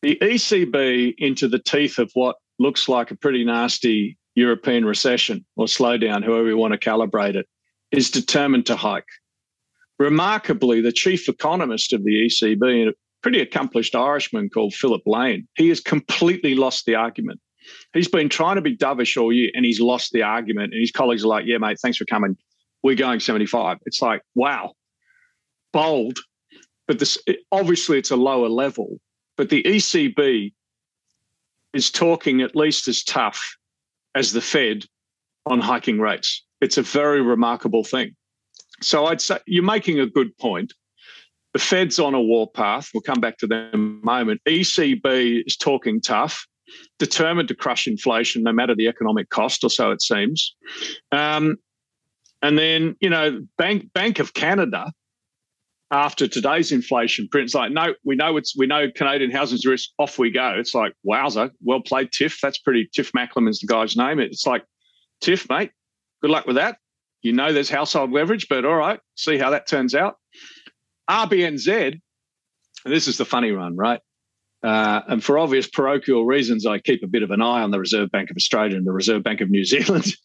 The E C B into the teeth of what looks like a pretty nasty European recession or slowdown, however you want to calibrate it, is determined to hike. Remarkably, the chief economist of the E C B, a pretty accomplished Irishman called Philip Lane, he has completely lost the argument. He's been trying to be dovish all year and he's lost the argument. And his colleagues are like, yeah, mate, thanks for coming. We're going seventy-five. It's like, wow, bold. But this, obviously it's a lower level. But the E C B is talking at least as tough as the Fed on hiking rates. It's a very remarkable thing. So I'd say you're making a good point. The Fed's on a warpath. We'll come back to them in a moment. E C B is talking tough, determined to crush inflation no matter the economic cost, or so it seems. Um, and then, you know, Bank Bank of Canada, after today's inflation print, it's like, no, we know it's we know Canadian housing's risk, off we go. It's like, wowza, well played, Tiff. That's pretty, Tiff Macklem is the guy's name. It's like, Tiff, mate, good luck with that. You know there's household leverage, but all right, see how that turns out. R B N Z, and this is the funny one, right? Uh, and for obvious parochial reasons, I keep a bit of an eye on the Reserve Bank of Australia and the Reserve Bank of New Zealand.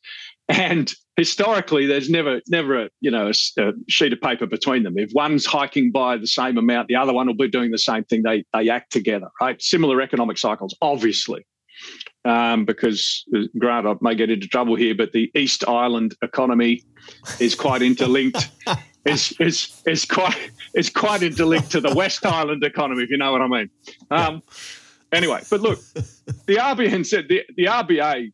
And historically, there's never, never a, you know, a, a sheet of paper between them. If one's hiking by the same amount, the other one will be doing the same thing. They they act together, right? Similar economic cycles, obviously. Um, because, Grant, I may get into trouble here, but the East Island economy is quite interlinked. It's, it's, it's, quite, it's quite interlinked to the West Island economy, if you know what I mean. Um, anyway, but look, the R B N said, the, the R B A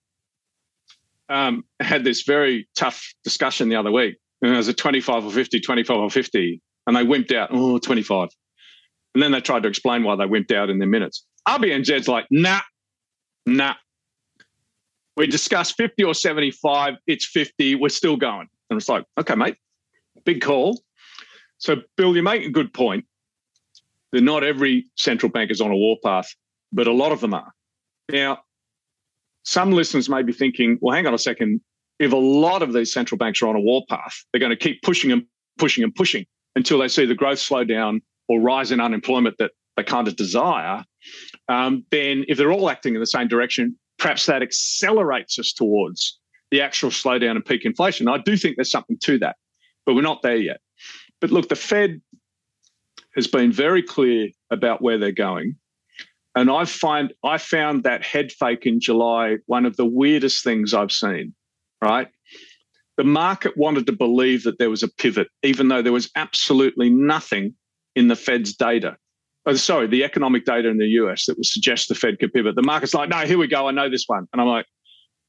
um, had this very tough discussion the other week. And it was a twenty-five or fifty, twenty-five or fifty, and they wimped out, oh, twenty-five. And then they tried to explain why they wimped out in their minutes. R B N Z's like, nah, nah. We discussed fifty or seventy-five, it's fifty, we're still going. And it's like, okay, mate. Big call. So, Bill, you make a good point that not every central bank is on a warpath, but a lot of them are. Now, some listeners may be thinking, well, hang on a second. If a lot of these central banks are on a warpath, they're going to keep pushing and pushing and pushing until they see the growth slow down or rise in unemployment that they kind of desire. Um, then if they're all acting in the same direction, perhaps that accelerates us towards the actual slowdown and peak inflation. I do think there's something to that. But we're not there yet. But look, the Fed has been very clear about where they're going. And I find I found that head fake in July one of the weirdest things I've seen, right? The market wanted to believe that there was a pivot, even though there was absolutely nothing in the Fed's data. Oh, sorry, the economic data in the U S that would suggest the Fed could pivot. The market's like, no, here we go. I know this one. And I'm like,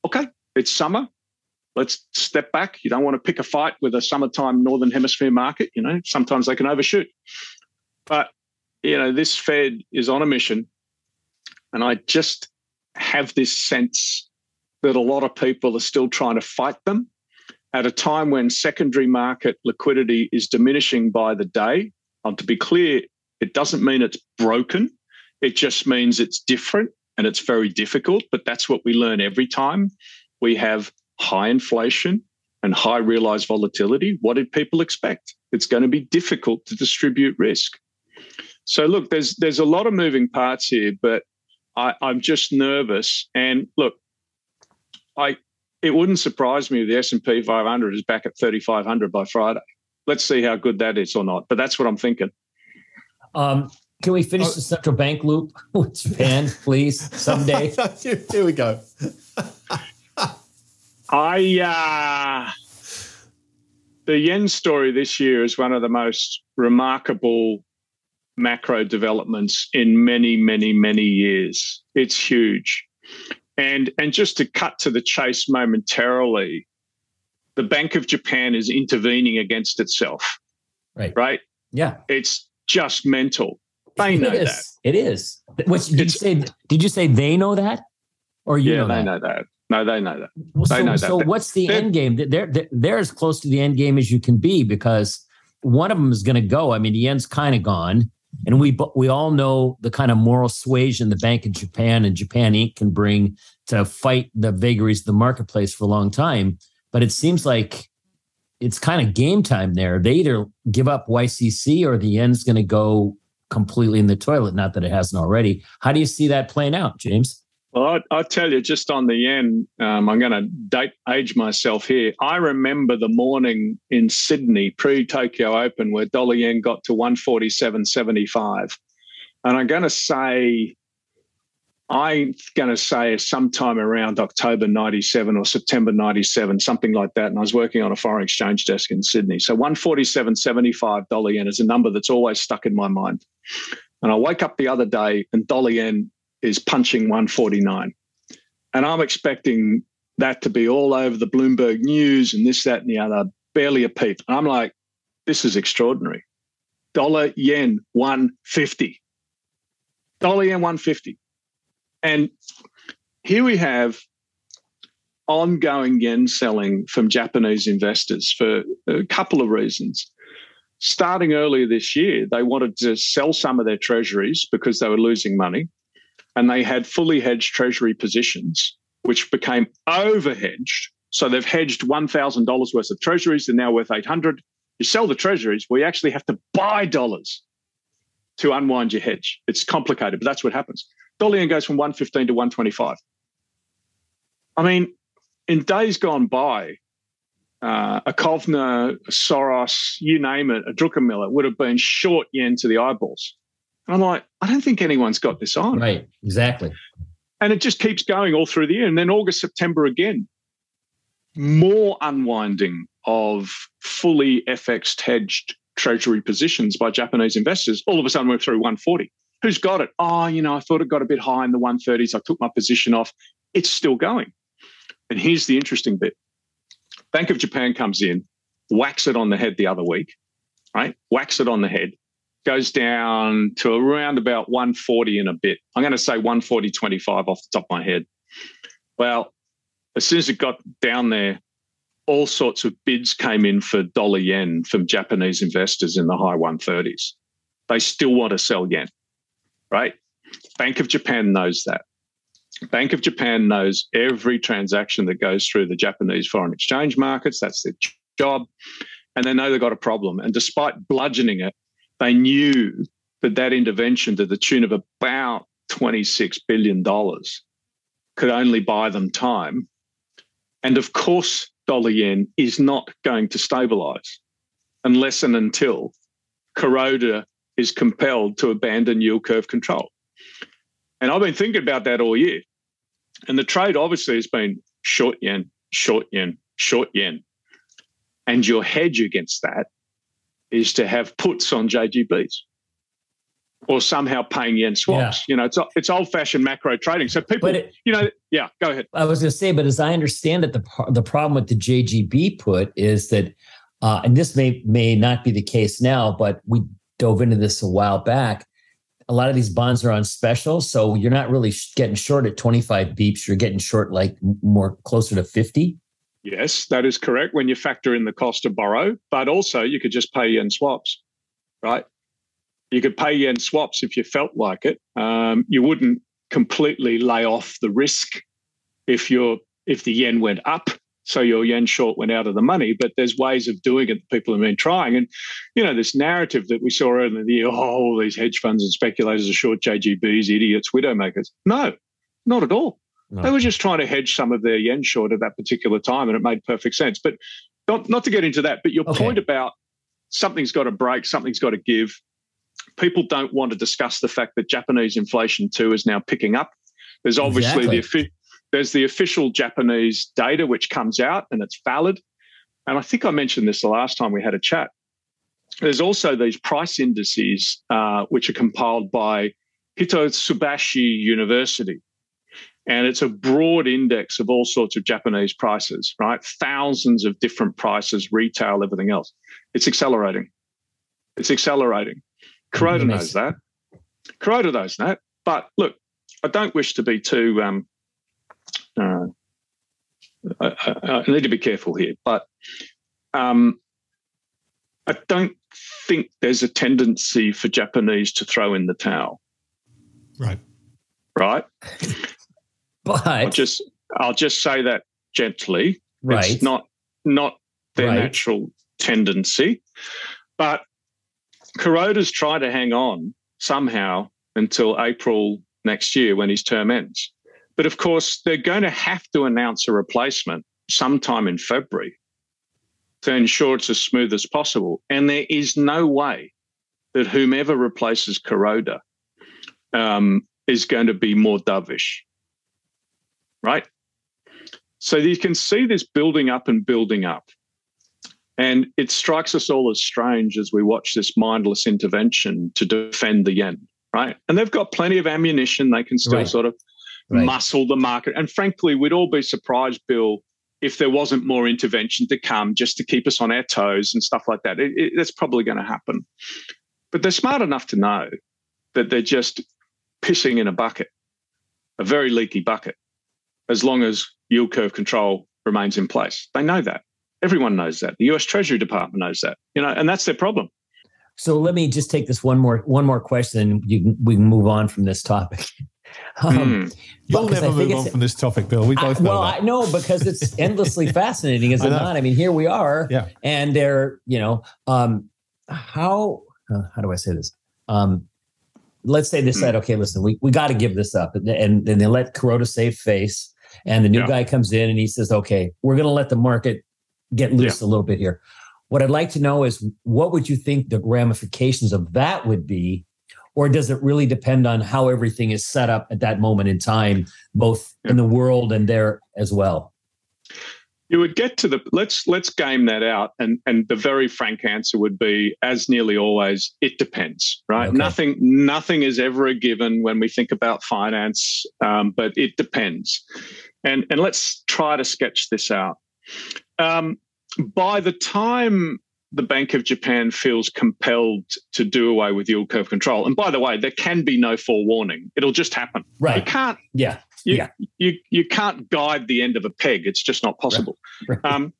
okay, it's summer. Let's step back. You don't want to pick a fight with a summertime Northern Hemisphere market. You know, sometimes they can overshoot. But, you know, this Fed is on a mission. And I just have this sense that a lot of people are still trying to fight them at a time when secondary market liquidity is diminishing by the day. And to be clear, it doesn't mean it's broken. It just means it's different and it's very difficult. But that's what we learn every time we have high inflation and high realized volatility. What did people expect? It's going to be difficult to distribute risk. So look, there's there's a lot of moving parts here, but I, I'm just nervous. And look, I it wouldn't surprise me if the S and P five hundred is back at thirty-five hundred by Friday. Let's see how good that is or not. But that's what I'm thinking. Um, can we finish oh. the central bank loop with Japan, please, someday? Here we go. I, uh, the yen story this year is one of the most remarkable macro developments in many, many, many years. It's huge. And, and just to cut to the chase momentarily, the Bank of Japan is intervening against itself. Right. Right? Yeah. It's just mental. They it know is. that. It is. Which, did, you say, did you say they know that? Or you yeah, know that? Yeah, they know that. No, they know that. Well, they so, know so that. what's the they're, end game? They're, they're, they're as close to the end game as you can be because one of them is going to go. I mean, the yen's kind of gone. And we we all know the kind of moral suasion the Bank of Japan and Japan Incorporated can bring to fight the vagaries of the marketplace for a long time. But it seems like it's kind of game time there. They either give up Y C C or the yen's going to go completely in the toilet. Not that it hasn't already. How do you see that playing out, James? Well, I, I tell you, just on the end, um, I'm going to date age myself here. I remember the morning in Sydney pre-Tokyo Open where dollar yen got to one forty-seven seventy-five, and I'm going to say, I'm going to say sometime around October ninety-seven or September ninety-seven, something like that. And I was working on a foreign exchange desk in Sydney. So one forty-seven seventy-five dollar yen is a number that's always stuck in my mind. And I wake up the other day and dollar yen is punching one forty-nine. And I'm expecting that to be all over the Bloomberg News and this, that, and the other, barely a peep. And I'm like, this is extraordinary. Dollar yen one fifty. Dollar yen one fifty. And here we have ongoing yen selling from Japanese investors for a couple of reasons. Starting earlier this year, they wanted to sell some of their treasuries because they were losing money. And they had fully hedged treasury positions, which became overhedged. So they've hedged one thousand dollars worth of treasuries. They're now worth eight hundred dollars. You sell the treasuries, well, you actually have to buy dollars to unwind your hedge. It's complicated, but that's what happens. Dollar yen goes from one fifteen to one twenty-five. I mean, in days gone by, uh, a Kovner, a Soros, you name it, a Druckenmiller would have been short yen to the eyeballs. And I'm like, I don't think anyone's got this on. Right, exactly. And it just keeps going all through the year. And then August, September again, more unwinding of fully F X hedged treasury positions by Japanese investors. All of a sudden, we're through one forty. Who's got it? Oh, you know, I thought it got a bit high in the one thirties. I took my position off. It's still going. And here's the interesting bit. Bank of Japan comes in, whacks it on the head the other week, right? Whacks it on the head. Goes down to around about one forty and a bit. I'm going to say one forty twenty-five off the top of my head. Well, as soon as it got down there, all sorts of bids came in for dollar yen from Japanese investors in the high one thirties. They still want to sell yen, right? Bank of Japan knows that. Bank of Japan knows every transaction that goes through the Japanese foreign exchange markets. That's their job. And they know they've got a problem. And despite bludgeoning it, they knew that that intervention to the tune of about twenty-six billion dollars could only buy them time. And of course, dollar yen is not going to stabilize unless and until Kuroda is compelled to abandon yield curve control. And I've been thinking about that all year. And the trade obviously has been short yen, short yen, short yen. And your hedge against that is to have puts on J G Bs or somehow paying yen swaps. Yeah. You know, it's it's old-fashioned macro trading. So people, it, you know, yeah, go ahead. I was going to say, but as I understand it, the the problem with the J G B put is that, uh, and this may may not be the case now, but we dove into this a while back. A lot of these bonds are on special, so you're not really getting short at twenty-five beeps. You're getting short like more closer to fifty. Yes, that is correct when you factor in the cost to borrow, but also you could just pay yen swaps, right? You could pay yen swaps if you felt like it. Um, you wouldn't completely lay off the risk if you're if the yen went up, so your yen short went out of the money, but there's ways of doing it that people have been trying. And, you know, this narrative that we saw earlier in the year, oh, all these hedge funds and speculators are short J G Bs, idiots, widowmakers. No, not at all. No. They were just trying to hedge some of their yen short at that particular time, and it made perfect sense. But not, not to get into that, but your okay. point about something's got to break, something's got to give. People don't want to discuss the fact that Japanese inflation too is now picking up. There's obviously exactly. the there's the official Japanese data which comes out, and it's valid. And I think I mentioned this the last time we had a chat. There's also these price indices uh, which are compiled by Hitotsubashi University. And it's a broad index of all sorts of Japanese prices, right? Thousands of different prices, retail, everything else. It's accelerating. It's accelerating. Kuroda knows that. Kuroda knows that. But look, I don't wish to be too, um, uh, I, I, I need to be careful here, but um, I don't think there's a tendency for Japanese to throw in the towel. Right. Right? But I'll just I'll just say that gently. Right. It's not not their right. natural tendency. But Kuroda's trying to hang on somehow until April next year when his term ends. But of course, they're going to have to announce a replacement sometime in February to ensure it's as smooth as possible. And there is no way that whomever replaces Kuroda um, is going to be more dovish, right? So you can see this building up and building up. And it strikes us all as strange as we watch this mindless intervention to defend the yen, right? And they've got plenty of ammunition. They can still right. sort of right. muscle the market. And frankly, we'd all be surprised, Bill, if there wasn't more intervention to come just to keep us on our toes and stuff like that. It, it, that's probably going to happen. But they're smart enough to know that they're just pissing in a bucket, a very leaky bucket, as long as yield curve control remains in place. They know that. Everyone knows that. The U S Treasury Department knows that, you know, and that's their problem. So let me just take this one more one more question, and you can, we can move on from this topic. Um, mm. You'll never move on from this topic, Bill. We both I, know well, that. I know, because it's endlessly fascinating, is it not? I mean, here we are, yeah. and they're, you know, um, how uh, how do I say this? Um, let's say they said, okay, listen, we, we got to give this up, and and then they let Kuroda save face, and the new yeah. guy comes in and he says, okay, we're going to let the market get loose yeah. a little bit here. What I'd like to know is, what would you think the ramifications of that would be? Or does it really depend on how everything is set up at that moment in time, both yeah. in the world and there as well? You would get to the, let's let's game that out. And, and the very frank answer would be, as nearly always, it depends, right? Okay. Nothing nothing is ever a given when we think about finance, um, but it depends. And, and let's try to sketch this out. Um, by the time the Bank of Japan feels compelled to do away with yield curve control, and by the way, there can be no forewarning; it'll just happen. Right? You can't. Yeah. You, yeah. You you can't guide the end of a peg; it's just not possible. Right. Right. Um,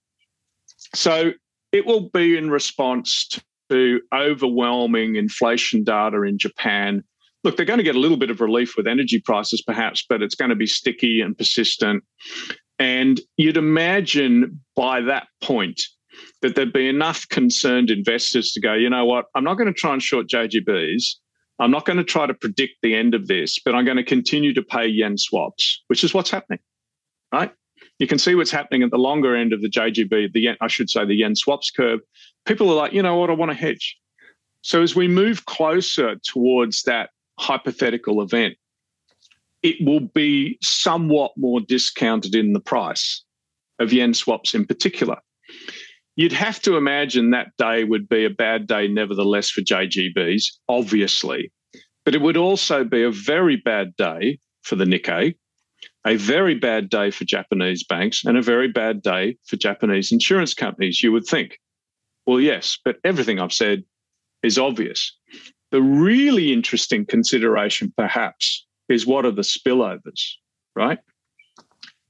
so it will be in response to overwhelming inflation data in Japan. Look, they're going to get a little bit of relief with energy prices, perhaps, but it's going to be sticky and persistent. And you'd imagine by that point that there'd be enough concerned investors to go, you know what, I'm not going to try and short J G Bs. I'm not going to try to predict the end of this, but I'm going to continue to pay yen swaps, which is what's happening, right? You can see what's happening at the longer end of the J G B, the yen, I should say the yen swaps curve. People are like, you know what, I want to hedge. So as we move closer towards that hypothetical event, it will be somewhat more discounted in the price of yen swaps in particular. You'd have to imagine that day would be a bad day, nevertheless, for J G Bs, obviously. But it would also be a very bad day for the Nikkei, a very bad day for Japanese banks, and a very bad day for Japanese insurance companies, you would think. Well, yes, but everything I've said is obvious. The really interesting consideration, perhaps, is what are the spillovers, right?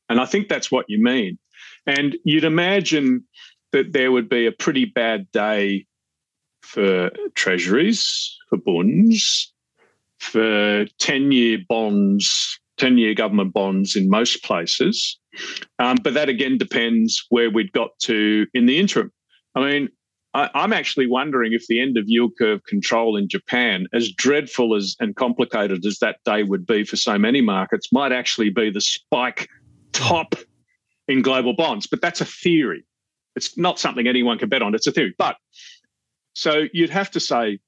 And I think that's what you mean. And you'd imagine that there would be a pretty bad day for treasuries, for bonds, for ten-year bonds, ten-year government bonds in most places. Um, but that, again, depends where we'd got to in the interim. I mean, I, I'm actually wondering if the end of yield curve control in Japan, as dreadful as and complicated as that day would be for so many markets, might actually be the spike top in global bonds. But that's a theory. It's not something anyone can bet on. It's a theory. But so you'd have to say,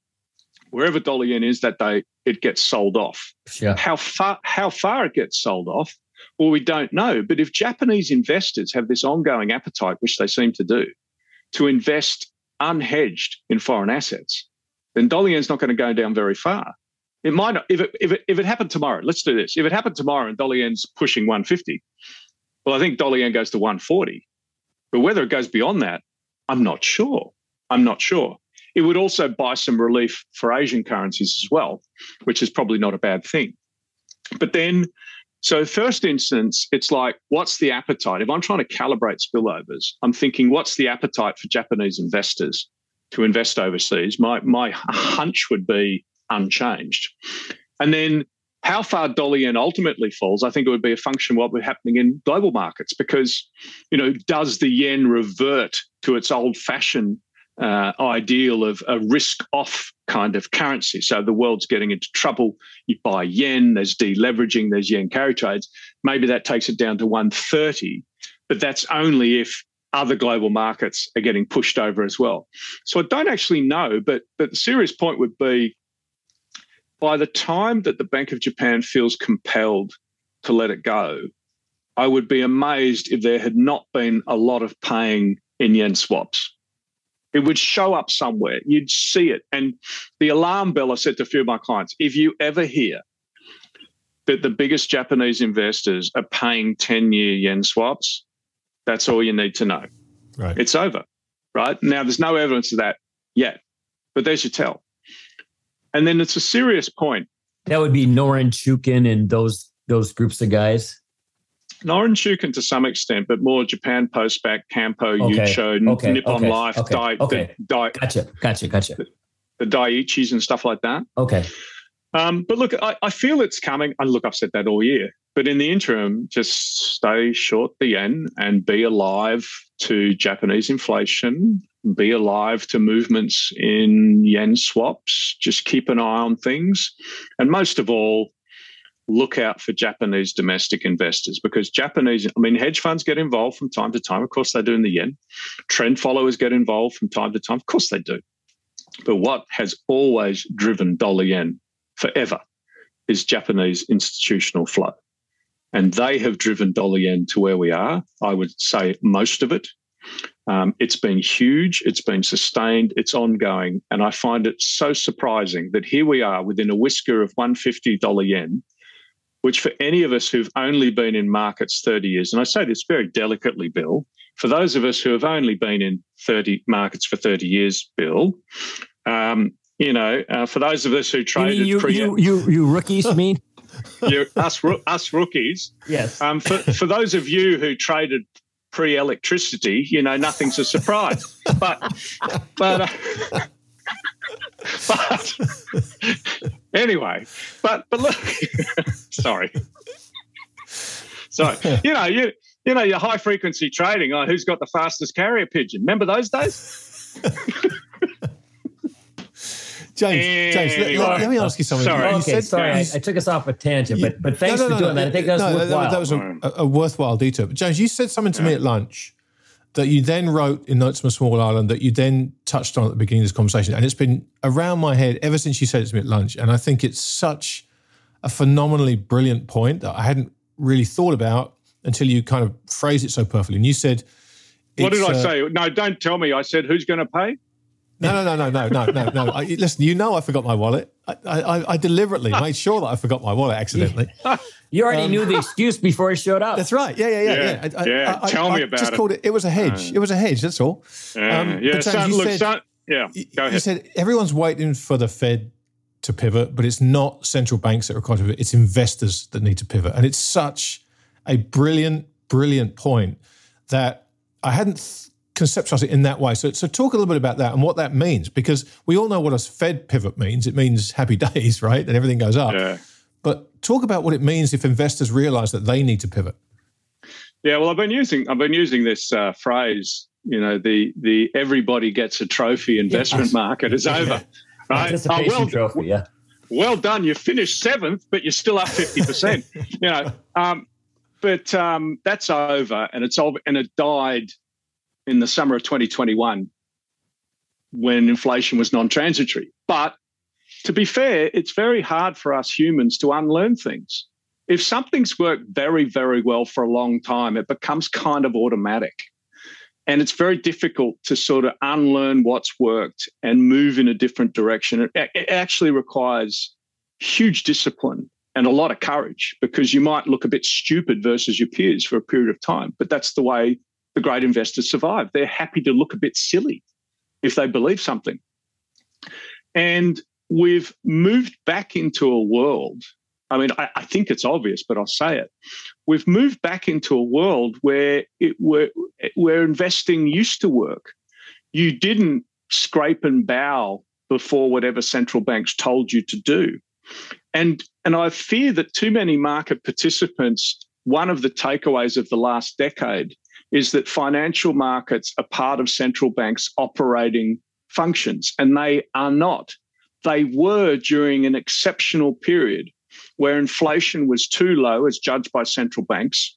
wherever dollar yen is that day, it gets sold off. Yeah. How far, how far it gets sold off, well, we don't know. But if Japanese investors have this ongoing appetite, which they seem to do, to invest unhedged in foreign assets, then dollar yen's not going to go down very far. It might not. If it, if it if it happened tomorrow, let's do this. If it happened tomorrow and dollar yen's pushing one fifty, well, I think dollar yen goes to one forty. But whether it goes beyond that, I'm not sure. I'm not sure. It would also buy some relief for Asian currencies as well, which is probably not a bad thing. But then, so first instance, it's like, what's the appetite? If I'm trying to calibrate spillovers, I'm thinking, what's the appetite for Japanese investors to invest overseas? My, my hunch would be unchanged. And then how far dollar yen ultimately falls, I think it would be a function of what would be happening in global markets, because, you know, does the yen revert to its old-fashioned uh, ideal of a risk-off kind of currency. So the world's getting into trouble. You buy yen, there's deleveraging, there's yen carry trades. Maybe that takes it down to one thirty, but that's only if other global markets are getting pushed over as well. So I don't actually know, but, but the serious point would be by the time that the Bank of Japan feels compelled to let it go, I would be amazed if there had not been a lot of paying in yen swaps. It would show up somewhere. You'd see it. And the alarm bell, I said to a few of my clients, if you ever hear that the biggest Japanese investors are paying ten-year yen swaps, that's all you need to know. Right. It's over, right? Now, there's no evidence of that yet, but there's your tell. And then it's a serious point. That would be Norinchukin and those those groups of guys? Norinchukin to some extent, but more Japan Post Back, Kampo, okay. Yucho, okay. Nippon okay. Life, okay. Dai, okay. The, Dai, gotcha, gotcha, gotcha. The, the Daiichis and stuff like that. Okay. Um, but look, I, I feel it's coming. And look, I've said that all year. But in the interim, just stay short the yen and be alive to Japanese inflation, be alive to movements in yen swaps. Just keep an eye on things. And most of all, look out for Japanese domestic investors, because Japanese, I mean, hedge funds get involved from time to time. Of course, they do in the yen. Trend followers get involved from time to time. Of course, they do. But what has always driven dollar yen forever is Japanese institutional flow. And they have driven dollar yen to where we are. I would say most of it. Um, it's been huge. It's been sustained. It's ongoing. And I find it so surprising that here we are within a whisker of one hundred fifty dollars yen, which for any of us who've only been in markets thirty years, and I say this very delicately, Bill, for those of us who have only been in thirty markets for thirty years, Bill, um, you know, uh, for those of us who traded you, pre- you, you, you, you rookies, you mean? you, us, us rookies. Yes. Um, for, for those of you who traded pre-electricity, you know, nothing's a surprise. but, but, uh, but anyway, but but look, sorry, sorry. You know, you you know, your high frequency trading on who's got the fastest carrier pigeon. Remember those days? James, James, anyway, let, let me ask you something. Sorry, you okay, said, sorry I, I took us off a tangent, you, but but thanks no, no, for doing no, that. No, I think that was no, worthwhile. That was a, a worthwhile detour. But James, you said something to yeah. me at lunch that you then wrote in Notes from a Small Island that you then touched on at the beginning of this conversation. And it's been around my head ever since you said it to me at lunch. And I think it's such a phenomenally brilliant point that I hadn't really thought about until you kind of phrased it so perfectly. And you said... What did I uh, say? No, don't tell me. I said, who's going to pay? No, no, no, no, no, no, no, no. I, listen, you know I forgot my wallet. I, I, I deliberately made sure that I forgot my wallet accidentally. You already um, knew the excuse before he showed up. That's right. Yeah, yeah, yeah. Yeah, yeah. I, yeah. I, Tell I, me about it. I just it. called it, it was a hedge. Uh, it was a hedge, that's all. Yeah, um, yeah. Son, look, said, son, yeah, go ahead. You said everyone's waiting for the Fed to pivot, but it's not central banks that require to pivot. It's investors that need to pivot. And it's such a brilliant, brilliant point that I hadn't th- conceptualize it in that way. So, so talk a little bit about that and what that means, because we all know what a Fed pivot means. It means happy days, right? And everything goes up. Yeah. But talk about what it means if investors realize that they need to pivot. Yeah, well, I've been using I've been using this uh, phrase. You know, the the everybody gets a trophy investment yeah. market is yeah. over. Right? Anticipation oh, well, trophy, yeah. Well done. You finished seventh, but you're still up fifty percent. You know, um, but um, that's over, and it's over, and it died in the summer of twenty twenty-one when inflation was non-transitory. But to be fair, it's very hard for us humans to unlearn things. If something's worked very, very well for a long time, it becomes kind of automatic. And it's very difficult to sort of unlearn what's worked and move in a different direction. It, it actually requires huge discipline and a lot of courage, because you might look a bit stupid versus your peers for a period of time, but that's the way the great investors survive. They're happy to look a bit silly if they believe something. And we've moved back into a world, I mean, I, I think it's obvious, but I'll say it. We've moved back into a world where it where, where investing used to work. You didn't scrape and bow before whatever central banks told you to do. And, and I fear that too many market participants, one of the takeaways of the last decade is that financial markets are part of central banks operating functions, and they are not. They were during an exceptional period where inflation was too low as judged by central banks,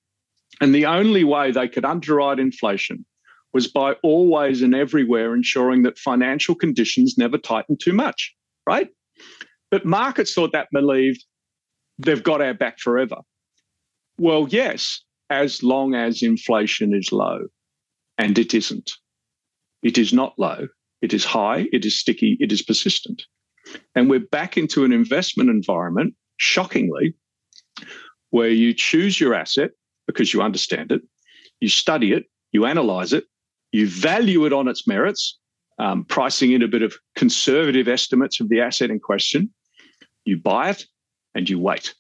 and the only way they could underwrite inflation was by always and everywhere ensuring that financial conditions never tightened too much, right? But markets thought that believed they've got our back forever. Well, yes, as long as inflation is low, and it isn't. It is not low. It is high. It is sticky. It is persistent. And we're back into an investment environment, shockingly, where you choose your asset because you understand it, you study it, you analyze it, you value it on its merits, um, pricing in a bit of conservative estimates of the asset in question, you buy it, and you wait.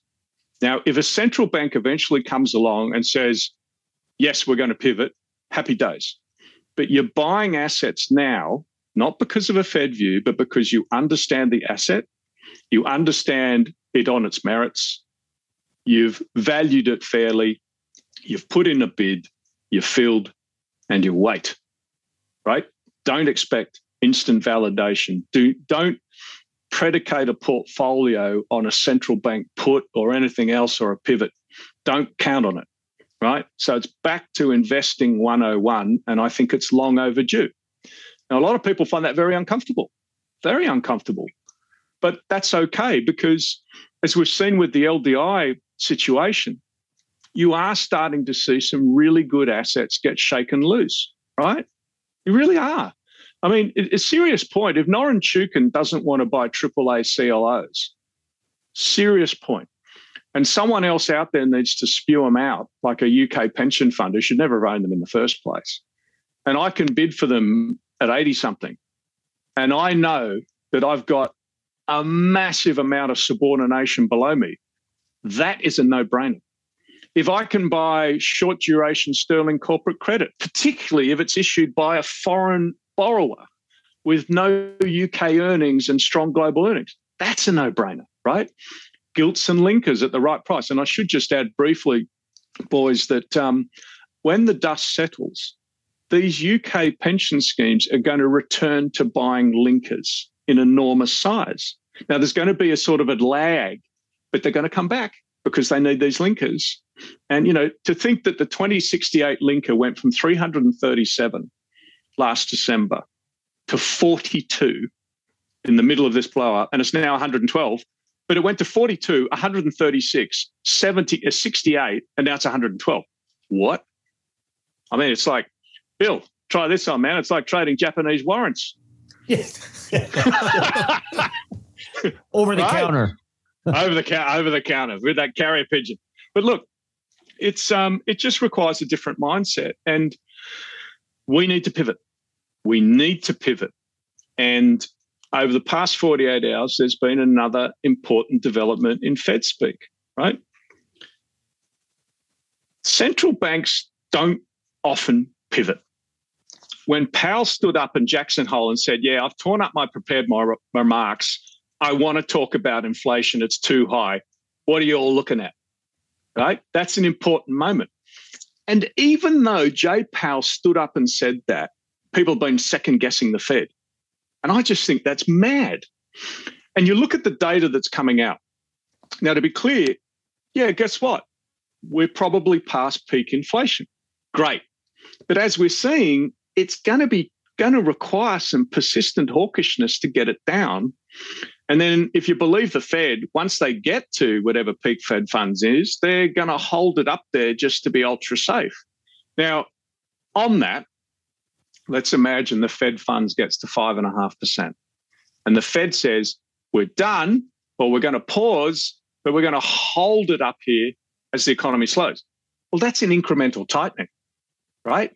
Now, if a central bank eventually comes along and says, yes, we're going to pivot, happy days. But you're buying assets now, not because of a Fed view, but because you understand the asset, you understand it on its merits, you've valued it fairly, you've put in a bid, you've filled, and you wait, right? Don't expect instant validation. Do, don't predicate a portfolio on a central bank put or anything else or a pivot. Don't count on it, right? So it's back to investing one oh one, and I think it's long overdue. Now, a lot of people find that very uncomfortable, very uncomfortable. But that's okay because, as we've seen with the L D I situation, you are starting to see some really good assets get shaken loose, right? You really are. I mean, a serious point, if Norinchukin doesn't want to buy triple A C L Os, serious point, and someone else out there needs to spew them out, like a U K pension fund who should never have owned them in the first place, and I can bid for them at eighty something, and I know that I've got a massive amount of subordination below me, that is a no-brainer. If I can buy short-duration sterling corporate credit, particularly if it's issued by a foreign borrower with no U K earnings and strong global earnings, that's a no-brainer, right? Gilts and linkers at the right price. And I should just add briefly, boys, that um, when the dust settles, these U K pension schemes are going to return to buying linkers in enormous size. Now, there's going to be a sort of a lag, but they're going to come back because they need these linkers. And, you know, to think that the twenty sixty-eight linker went from three hundred thirty-seven last December to forty-two in the middle of this blowout, and it's now one hundred twelve, but it went to forty-two, one hundred thirty-six, seventy, uh, sixty-eight, and now it's one hundred twelve. What? I mean, it's like, Bill, try this on, man. It's like trading Japanese warrants. Yes. Over the right? counter. over the counter, over the counter with that carrier pigeon. But look, it's um, it just requires a different mindset, and we need to pivot. We need to pivot. And over the past forty-eight hours, there's been another important development in Fed speak, right? Central banks don't often pivot. When Powell stood up in Jackson Hole and said, yeah, I've torn up my prepared my remarks. I want to talk about inflation. It's too high. What are you all looking at? Right? That's an important moment. And even though Jay Powell stood up and said that, people have been second-guessing the Fed. And I just think that's mad. And you look at the data that's coming out. Now, to be clear, yeah, guess what? We're probably past peak inflation. Great. But as we're seeing, it's going to be going to require some persistent hawkishness to get it down. And then if you believe the Fed, once they get to whatever peak Fed funds is, they're going to hold it up there just to be ultra safe. Now, on that, let's imagine the Fed funds gets to five point five percent. And the Fed says, we're done, or we're going to pause, but we're going to hold it up here as the economy slows. Well, that's an incremental tightening, right?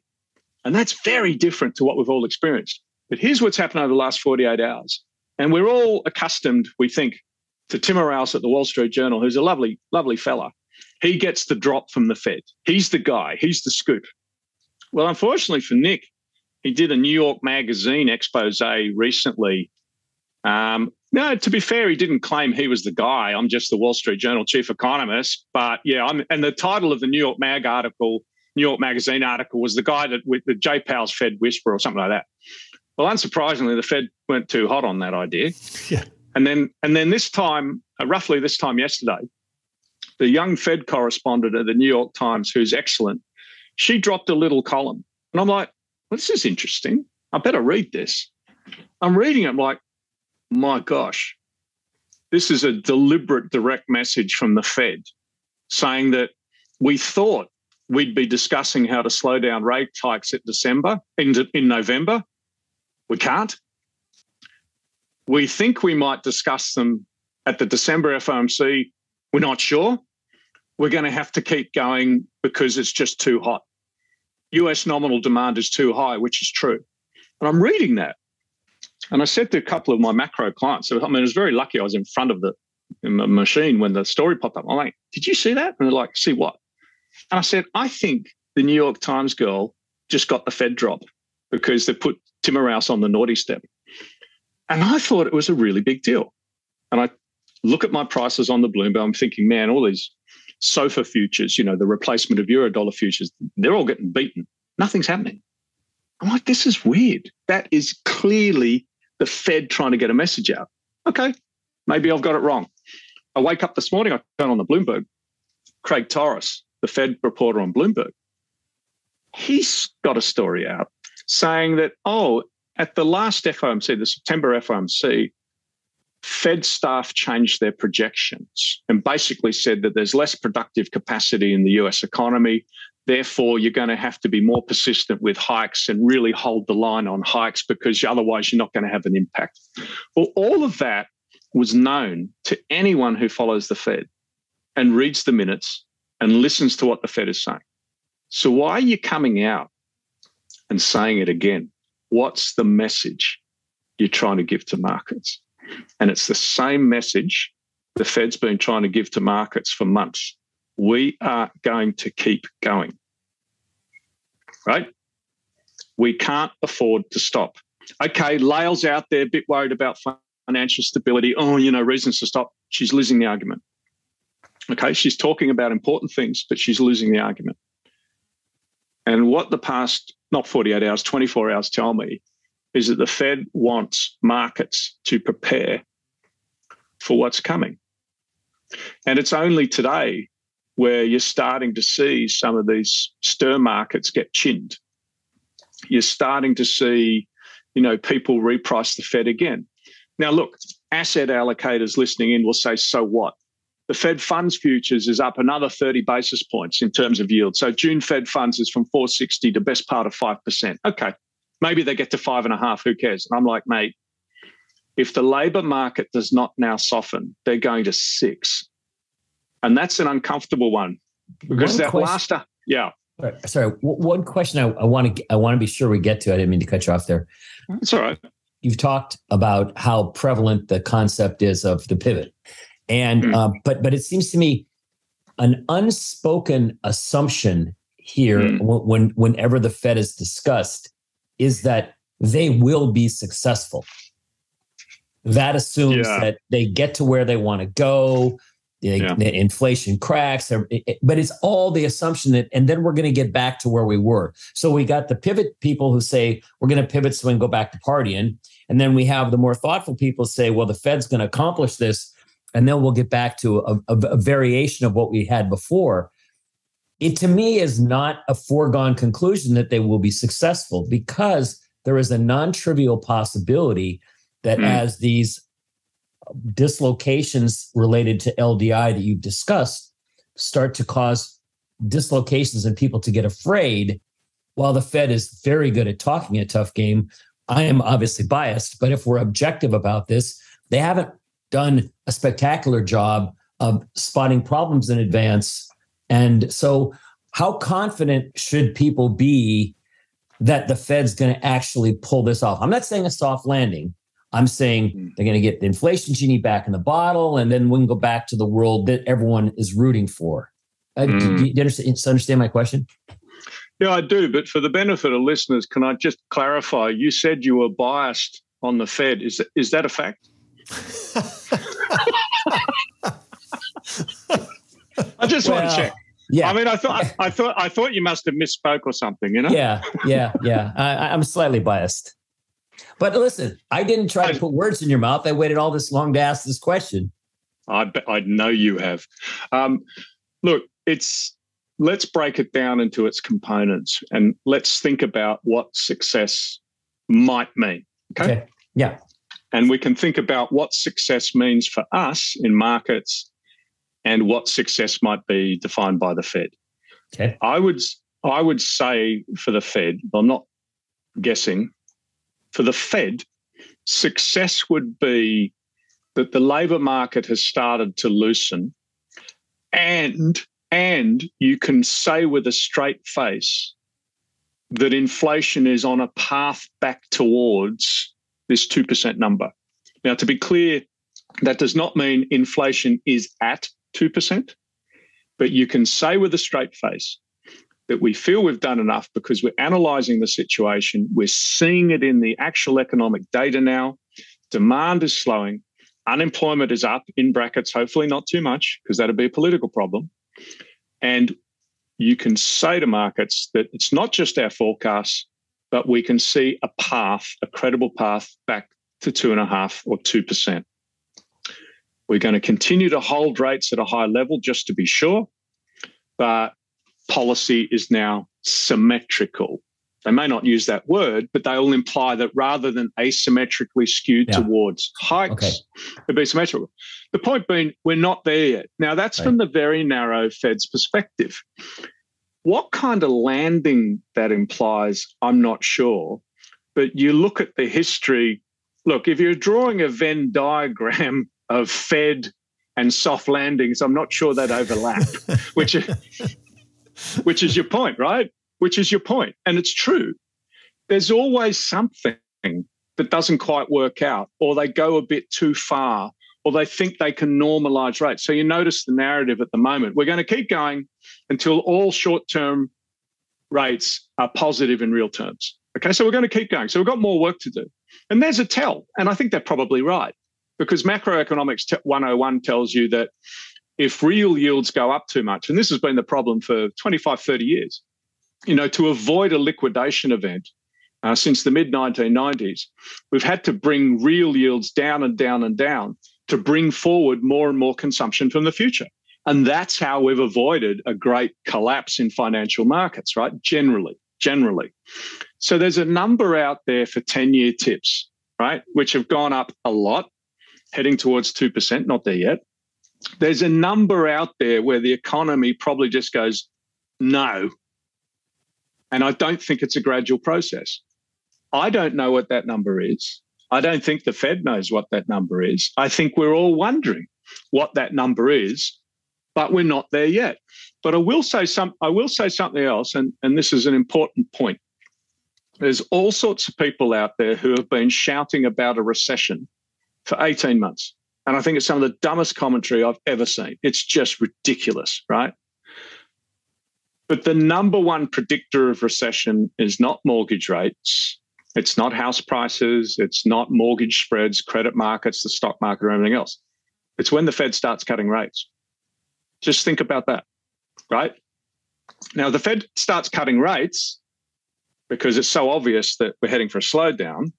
And that's very different to what we've all experienced. But here's what's happened over the last forty-eight hours. And we're all accustomed, we think, to Tim Irwin at the Wall Street Journal, who's a lovely, lovely fella. He gets the drop from the Fed. He's the guy. He's the scoop. Well, unfortunately for Nick, he did a New York Magazine expose recently. Um, no, to be fair, he didn't claim he was the guy. I'm just the Wall Street Journal chief economist. But yeah, I'm, and the title of the New York Mag article, New York Magazine article, was the guy that with the Jay Powell's Fed Whisperer or something like that. Well, unsurprisingly, the Fed weren't too hot on that idea. Yeah. And then, and then this time, uh, roughly this time yesterday, the young Fed correspondent at the New York Times, who's excellent, she dropped a little column. And I'm like, well, this is interesting. I better read this. I'm reading it like, my gosh, this is a deliberate direct message from the Fed saying that we thought we'd be discussing how to slow down rate hikes at December, in, in November. We can't. We think we might discuss them at the December F O M C. We're not sure. We're going to have to keep going because it's just too hot. U S nominal demand is too high, which is true. And I'm reading that. And I said to a couple of my macro clients, I mean, I was very lucky I was in front of the in the machine when the story popped up. I'm like, did you see that? And they're like, see what? And I said, I think the New York Times girl just got the Fed drop because they put Timiraos on the naughty step. And I thought it was a really big deal. And I look at my prices on the Bloomberg, I'm thinking, man, all these sofa futures, you know, the replacement of Eurodollar futures, they're all getting beaten. Nothing's happening. I'm like, this is weird. That is clearly the Fed trying to get a message out. Okay, maybe I've got it wrong. I wake up this morning, I turn on the Bloomberg. Craig Torres, the Fed reporter on Bloomberg, he's got a story out saying that, oh, at the last F O M C, the September F O M C, Fed staff changed their projections and basically said that there's less productive capacity in the U S economy. Therefore, you're going to have to be more persistent with hikes and really hold the line on hikes because otherwise you're not going to have an impact. Well, all of that was known to anyone who follows the Fed and reads the minutes and listens to what the Fed is saying. So why are you coming out and saying it again? What's the message you're trying to give to markets? And it's the same message the Fed's been trying to give to markets for months. We are going to keep going, right? We can't afford to stop. Okay, Lael's out there a bit worried about financial stability. Oh, you know, reasons to stop. She's losing the argument. Okay, she's talking about important things, but she's losing the argument. And what the past, not forty-eight hours, twenty-four hours tell me is that the Fed wants markets to prepare for what's coming. And it's only today where you're starting to see some of these stir markets get chinned. You're starting to see, you know, people reprice the Fed again. Now, look, asset allocators listening in will say, so what? The Fed funds futures is up another thirty basis points in terms of yield. So June Fed funds is from four sixty to best part of five percent. Okay, maybe they get to five and a half, who cares? And I'm like, mate, if the labor market does not now soften, they're going to six. And that's an uncomfortable one because one that question, last, yeah. Sorry, one question I, I want to I want to be sure we get to. I didn't mean to cut you off there. That's all right. You've talked about how prevalent the concept is of the pivot, and mm. uh, but but it seems to me an unspoken assumption here mm. when whenever the Fed is discussed is that they will be successful. That assumes yeah. that they get to where they want to go. Yeah. Inflation cracks, but it's all the assumption that, and then we're going to get back to where we were. So we got the pivot people who say, we're going to pivot so we can go back to partying. And then we have the more thoughtful people say, well, the Fed's going to accomplish this. And then we'll get back to a, a, a variation of what we had before. It to me is not a foregone conclusion that they will be successful because there is a non-trivial possibility that mm. as these dislocations related to L D I that you've discussed start to cause dislocations and people to get afraid. While the Fed is very good at talking a tough game, I am obviously biased, but if we're objective about this, they haven't done a spectacular job of spotting problems in advance. And so how confident should people be that the Fed's going to actually pull this off? I'm not saying a soft landing. I'm saying they're going to get the inflation genie back in the bottle, and then we can go back to the world that everyone is rooting for. Uh, mm. do, do you understand, understand my question? Yeah, I do. But for the benefit of listeners, can I just clarify? You said you were biased on the Fed. Is that, is that a fact? I just well, want to check. Yeah. I mean, I thought, I, I thought, I thought you must have misspoke or something. You know? Yeah, yeah, yeah. I, I'm slightly biased. But listen, I didn't try to put words in your mouth. I waited all this long to ask this question. I bet, I know you have. Um, look, it's let's break it down into its components and let's think about what success might mean. Okay? okay. Yeah. And we can think about what success means for us in markets and what success might be defined by the Fed. Okay. I would I would say for the Fed, I'm not guessing, for the Fed, success would be that the labour market has started to loosen and, and you can say with a straight face that inflation is on a path back towards this two percent number. Now, to be clear, that does not mean inflation is at two percent, but you can say with a straight face that we feel we've done enough because we're analysing the situation, we're seeing it in the actual economic data now, demand is slowing, unemployment is up, in brackets, hopefully not too much, because that'd be a political problem. And you can say to markets that it's not just our forecasts, but we can see a path, a credible path back to two and a half or two percent. We're going to continue to hold rates at a high level just to be sure, but policy is now symmetrical. They may not use that word, but they all imply that rather than asymmetrically skewed yeah. towards hikes, okay. it'd be symmetrical. The point being, we're not there yet. Now, that's right. from the very narrow Fed's perspective. What kind of landing that implies, I'm not sure. But you look at the history. Look, if you're drawing a Venn diagram of Fed and soft landings, I'm not sure that overlap, which, which is your point, right? Which is your point. And it's true. There's always something that doesn't quite work out, or they go a bit too far, or they think they can normalise rates. So you notice the narrative at the moment. We're going to keep going until all short-term rates are positive in real terms. Okay, so we're going to keep going. So we've got more work to do. And there's a tell, and I think they're probably right, because macroeconomics one oh one tells you that if real yields go up too much, and this has been the problem for twenty-five, thirty years, you know, to avoid a liquidation event uh, since the mid nineteen nineties, we've had to bring real yields down and down and down to bring forward more and more consumption from the future. And that's how we've avoided a great collapse in financial markets, right? Generally, generally. So there's a number out there for ten-year tips, right, which have gone up a lot, heading towards two percent, not there yet. There's a number out there where the economy probably just goes, no. And I don't think it's a gradual process. I don't know what that number is. I don't think the Fed knows what that number is. I think we're all wondering what that number is, but we're not there yet. But I will say some. I will say something else, and, and this is an important point. There's all sorts of people out there who have been shouting about a recession for eighteen months. And I think it's some of the dumbest commentary I've ever seen. It's just ridiculous, right? But the number one predictor of recession is not mortgage rates. It's not house prices. It's not mortgage spreads, credit markets, the stock market, or anything else. It's when the Fed starts cutting rates. Just think about that, right? Now, the Fed starts cutting rates because it's so obvious that we're heading for a slowdown.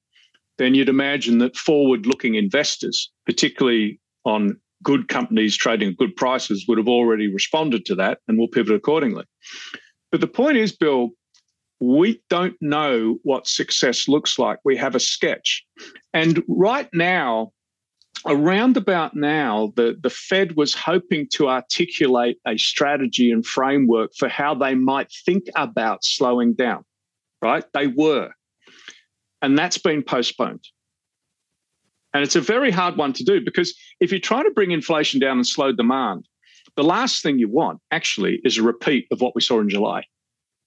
Then you'd imagine that forward-looking investors, particularly on good companies trading at good prices, would have already responded to that and will pivot accordingly. But the point is, Bill, we don't know what success looks like. We have a sketch. And right now, around about now, the, the Fed was hoping to articulate a strategy and framework for how they might think about slowing down, right? They were. And that's been postponed. And it's a very hard one to do, because if you try to bring inflation down and slow demand, the last thing you want actually is a repeat of what we saw in July.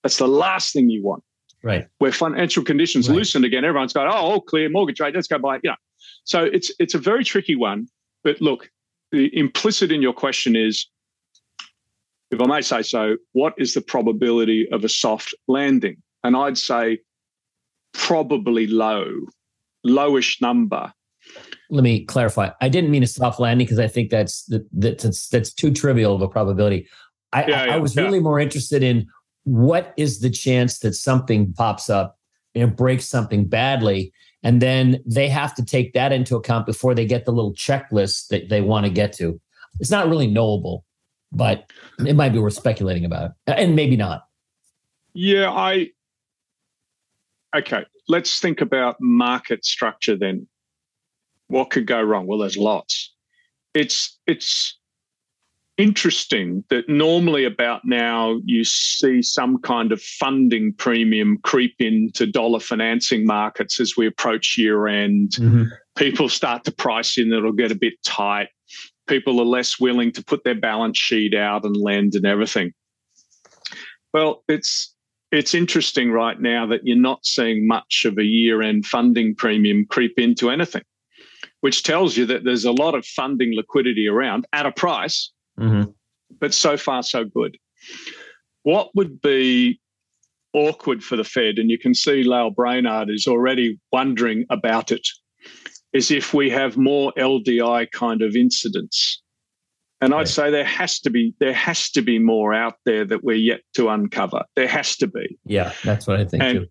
That's the last thing you want. Right. Where financial conditions right. loosened again, everyone's going, oh, all clear, mortgage rate, let's go buy it. You know. So it's it's a very tricky one. But look, the implicit in your question is, if I may say so, what is the probability of a soft landing? And I'd say, probably low, lowish number. Let me clarify. I didn't mean a soft landing, because I think that's that, that's that's too trivial of a probability. I, yeah, I, yeah, I was yeah. really more interested in what is the chance that something pops up and breaks something badly, And then they have to take that into account before they get the little checklist that they want to get to. It's not really knowable, but it might be worth speculating about it. And maybe not. Yeah, I... Okay, let's think about market structure then. What could go wrong? Well, there's lots. It's it's interesting that normally about now you see some kind of funding premium creep into dollar financing markets as we approach year end. Mm-hmm. People start to price in, it'll get a bit tight. People are less willing to put their balance sheet out and lend and everything. Well, it's... It's interesting right now that you're not seeing much of a year-end funding premium creep into anything, which tells you that there's a lot of funding liquidity around at a price, mm-hmm. but so far so good. What would be awkward for the Fed, and you can see Lael Brainard is already wondering about it, is if we have more L D I kind of incidents. And I'd say there has to be there has to be more out there that we're yet to uncover. There has to be. Yeah, that's what I think and, too.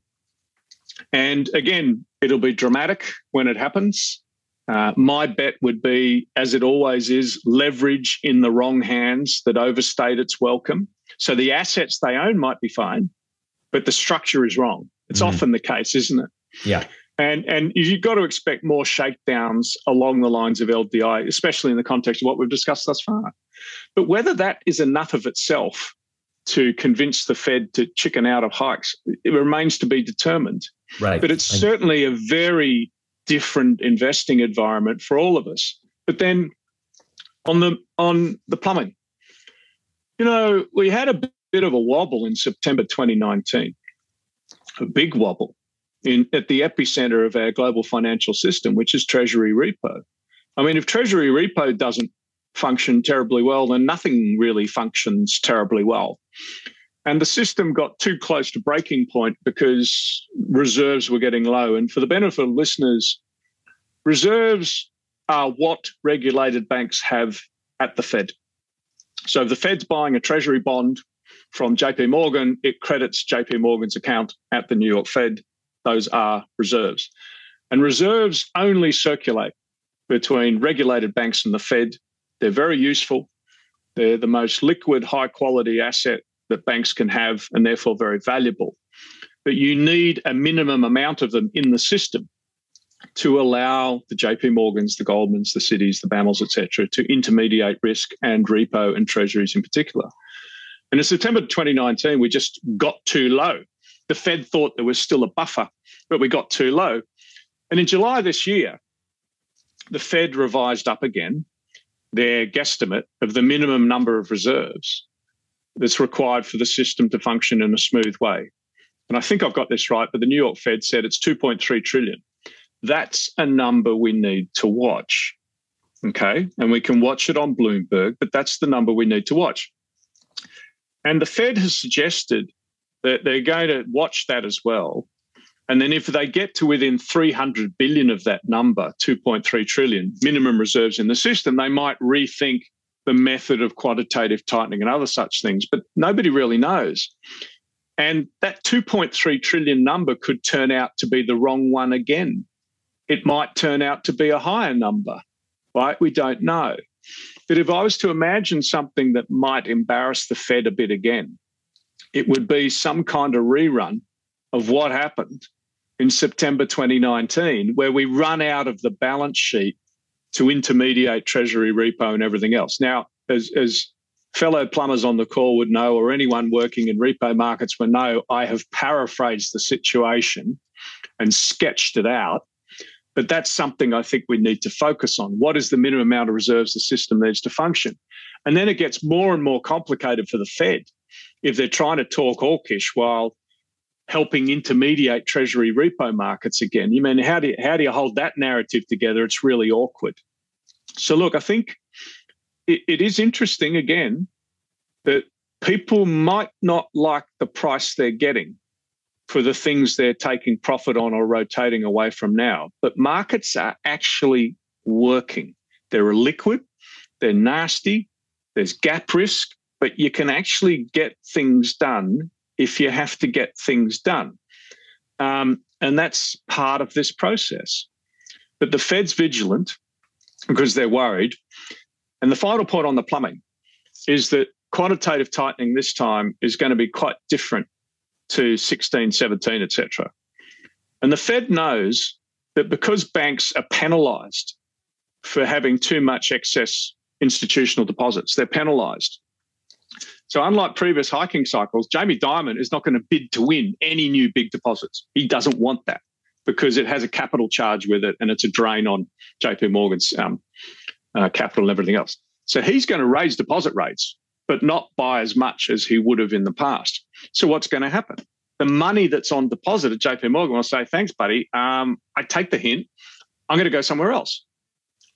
And again, it'll be dramatic when it happens. Uh, my bet would be, as it always is, leverage in the wrong hands that overstayed its welcome. So the assets they own might be fine, but the structure is wrong. It's mm. often the case, isn't it? Yeah. And and you've got to expect more shakedowns along the lines of L D I, especially in the context of what we've discussed thus far. But whether that is enough of itself to convince the Fed to chicken out of hikes, it remains to be determined. Right. But it's certainly a very different investing environment for all of us. But then on the on the plumbing, you know, we had a bit of a wobble in September twenty nineteen, a big wobble. In, at the epicenter of our global financial system, which is Treasury repo. I mean, if Treasury repo doesn't function terribly well, then nothing really functions terribly well. And the system got too close to breaking point because reserves were getting low. And for the benefit of listeners, reserves are what regulated banks have at the Fed. So if the Fed's buying a Treasury bond from J P Morgan, it credits J P Morgan's account at the New York Fed. Those are reserves. And reserves only circulate between regulated banks and the Fed. They're very useful. They're the most liquid, high-quality asset that banks can have and therefore very valuable. But you need a minimum amount of them in the system to allow the J P Morgans, the Goldmans, the Citis, the B A M Ls, et cetera, to intermediate risk and repo and treasuries in particular. And in September twenty nineteen, we just got too low. The Fed thought there was still a buffer, but we got too low. And in July this year, the Fed revised up again their guesstimate of the minimum number of reserves that's required for the system to function in a smooth way. And I think I've got this right, but the New York Fed said it's two point three trillion. That's a number we need to watch, okay? And we can watch it on Bloomberg, but that's the number we need to watch. And the Fed has suggested that they're going to watch that as well. And then if they get to within three hundred billion of that number, two point three trillion minimum reserves in the system, they might rethink the method of quantitative tightening and other such things, but nobody really knows. And that two point three trillion number could turn out to be the wrong one again. It might turn out to be a higher number, right? We don't know. But if I was to imagine something that might embarrass the Fed a bit again, it would be some kind of rerun of what happened in September twenty nineteen, where we run out of the balance sheet to intermediate Treasury repo and everything else. Now, as, as fellow plumbers on the call would know, or anyone working in repo markets would know, I have paraphrased the situation and sketched it out. But that's something I think we need to focus on. What is the minimum amount of reserves the system needs to function? And then it gets more and more complicated for the Fed if they're trying to talk hawkish while helping intermediate Treasury repo markets again. You mean, how do you, how do you hold that narrative together? It's really awkward. So, look, I think it, it is interesting, again, that people might not like the price they're getting for the things they're taking profit on or rotating away from now. But markets are actually working. They're illiquid. They're nasty. There's gap risk. But you can actually get things done if you have to get things done. Um, And that's part of this process. But the Fed's vigilant because they're worried. And the final point on the plumbing is that quantitative tightening this time is going to be quite different to sixteen, seventeen, et cetera. And the Fed knows that because banks are penalized for having too much excess institutional deposits, they're penalized. So unlike previous hiking cycles, Jamie Dimon is not going to bid to win any new big deposits. He doesn't want that because it has a capital charge with it and it's a drain on J P Morgan's um, uh, capital and everything else. So he's going to raise deposit rates, but not by as much as he would have in the past. So what's going to happen? The money that's on deposit at J P Morgan will say, thanks, buddy, um, I take the hint. I'm going to go somewhere else.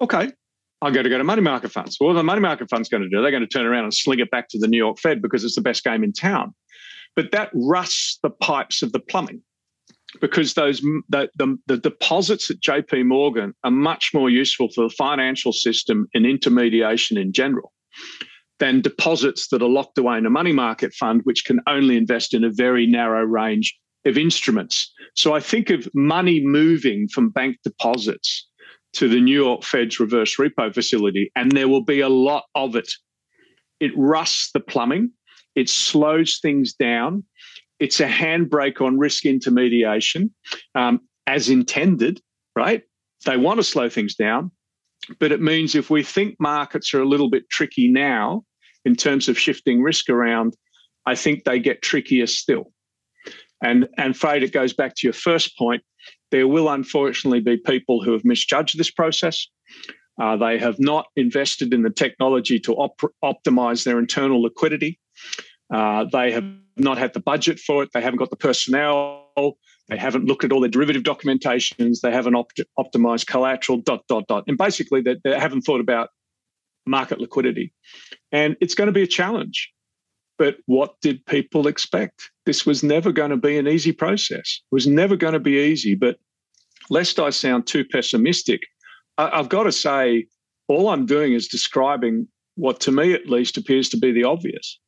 Okay, I'm going to go to money market funds. Well, what are the money market funds going to do? They're going to turn around and sling it back to the New York Fed because it's the best game in town. But that rusts the pipes of the plumbing because those the, the, the deposits at J P Morgan are much more useful for the financial system and intermediation in general than deposits that are locked away in a money market fund, which can only invest in a very narrow range of instruments. So I think of money moving from bank deposits to the New York Fed's reverse repo facility, and there will be a lot of it. It rusts the plumbing. It slows things down. It's a handbrake on risk intermediation, um, as intended, right? They want to slow things down, but it means if we think markets are a little bit tricky now, in terms of shifting risk around, I think they get trickier still. And, and Fred, it goes back to your first point. There will unfortunately be people who have misjudged this process. Uh, they have not invested in the technology to op- optimize their internal liquidity. Uh, they have not had the budget for it. They haven't got the personnel. They haven't looked at all their derivative documentations. They haven't op- optimized collateral, dot, dot, dot. And basically, they, they haven't thought about market liquidity. And it's going to be a challenge. But what did people expect? This was never going to be an easy process. It was never going to be easy. But lest I sound too pessimistic, I- I've got to say all I'm doing is describing what, to me at least, appears to be the obvious.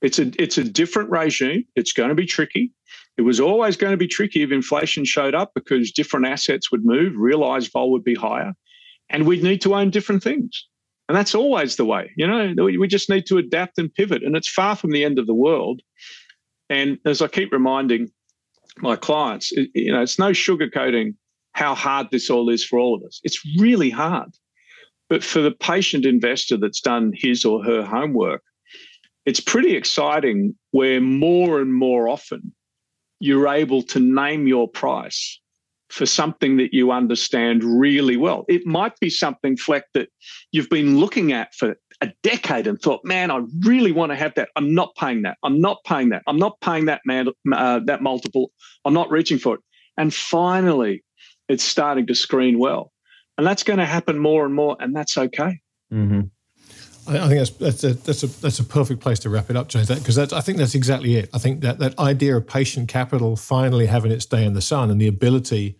It's a, it's a different regime. It's going to be tricky. It was always going to be tricky if inflation showed up because different assets would move, realized vol would be higher, and we'd need to own different things. And that's always the way. You know, we just need to adapt and pivot, and it's far from the end of the world. And as I keep reminding my clients, it, you know, it's no sugarcoating how hard this all is for all of us. It's really hard. But for the patient investor that's done his or her homework, it's pretty exciting where more and more often you're able to name your price for something that you understand really well. It might be something, Fleck, that you've been looking at for a decade and thought, man, I really want to have that. I'm not paying that. I'm not paying that. I'm not paying that, man, uh, that multiple. I'm not reaching for it. And finally, it's starting to screen well. And that's going to happen more and more, and that's okay. Mm-hmm. I think that's that's a, that's a that's a perfect place to wrap it up, James. Because I think that's exactly it. I think that that idea of patient capital finally having its day in the sun and the ability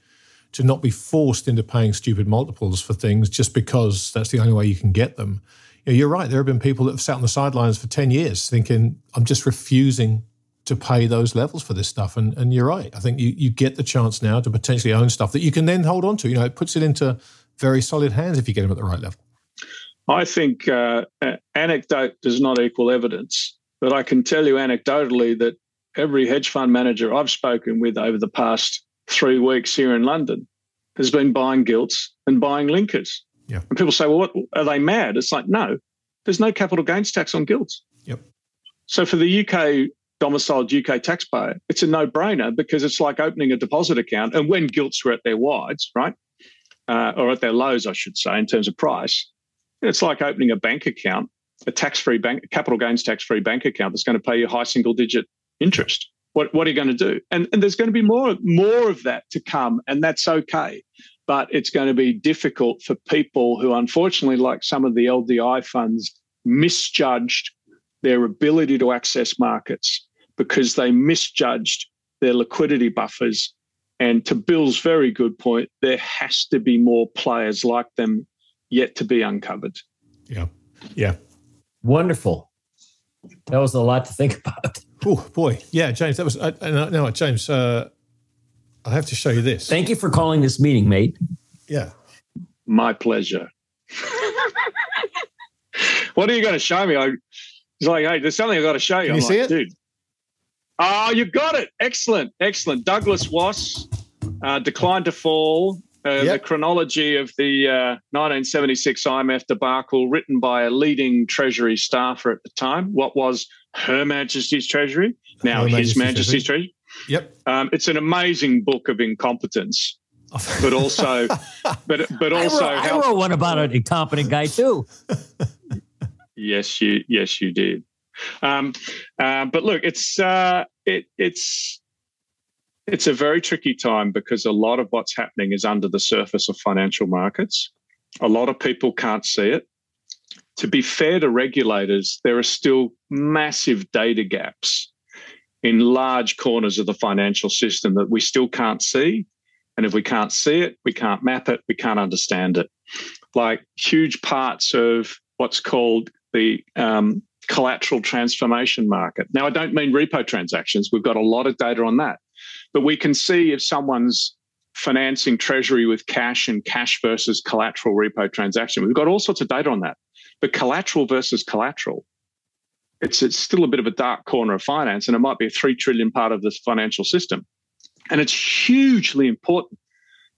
to not be forced into paying stupid multiples for things just because that's the only way you can get them. You know, you're right. There have been people that have sat on the sidelines for ten years thinking, I'm just refusing to pay those levels for this stuff. And and you're right. I think you you get the chance now to potentially own stuff that you can then hold on to. You know, it puts it into very solid hands if you get them at the right level. I think uh, anecdote does not equal evidence, but I can tell you anecdotally that every hedge fund manager I've spoken with over the past three weeks here in London has been buying gilts and buying linkers. Yeah. And people say, well, what, are they mad? It's like, no, there's no capital gains tax on gilts. Yep. So for the U K domiciled U K taxpayer, it's a no-brainer because it's like opening a deposit account. And when gilts were at their wides, right, uh, or at their lows, I should say, in terms of price, it's like opening a bank account, a tax-free bank, a capital gains tax-free bank account that's going to pay you high single-digit interest. What what are you going to do? And and there's going to be more more of that to come, and that's okay. But it's going to be difficult for people who, unfortunately, like some of the L D I funds, misjudged their ability to access markets because they misjudged their liquidity buffers. And to Bill's very good point, there has to be more players like them yet to be uncovered. Yeah. Yeah. Wonderful. That was a lot to think about. Oh, boy. Yeah, James, that was, uh, no, James, uh, I'll have to show you this. Thank you for calling this meeting, mate. Yeah. My pleasure. What are you going to show me? I was like, hey, there's something I've got to show you. Can I'm you like, see it? Dude. Oh, you got it. Excellent. Excellent. Douglas Wass, uh, declined to fall. Uh, yep. The chronology of the uh, nineteen seventy-six I M F debacle, written by a leading Treasury staffer at the time. What was Her Majesty's Treasury? Now Her His Majesty's, Majesty's Treasury. Yep. Um, it's an amazing book of incompetence, but also, but but also, I wrote, how, I wrote one about an incompetent guy too. Yes, you yes you did. Um, uh, but look, it's uh, it it's. It's a very tricky time because a lot of what's happening is under the surface of financial markets. A lot of people can't see it. To be fair to regulators, there are still massive data gaps in large corners of the financial system that we still can't see. And if we can't see it, we can't map it, we can't understand it. Like huge parts of what's called the um, collateral transformation market. Now, I don't mean repo transactions. We've got a lot of data on that. But we can see if someone's financing Treasury with cash and cash versus collateral repo transaction. We've got all sorts of data on that. But collateral versus collateral, it's, it's still a bit of a dark corner of finance, and it might be a three trillion dollars part of the financial system. And it's hugely important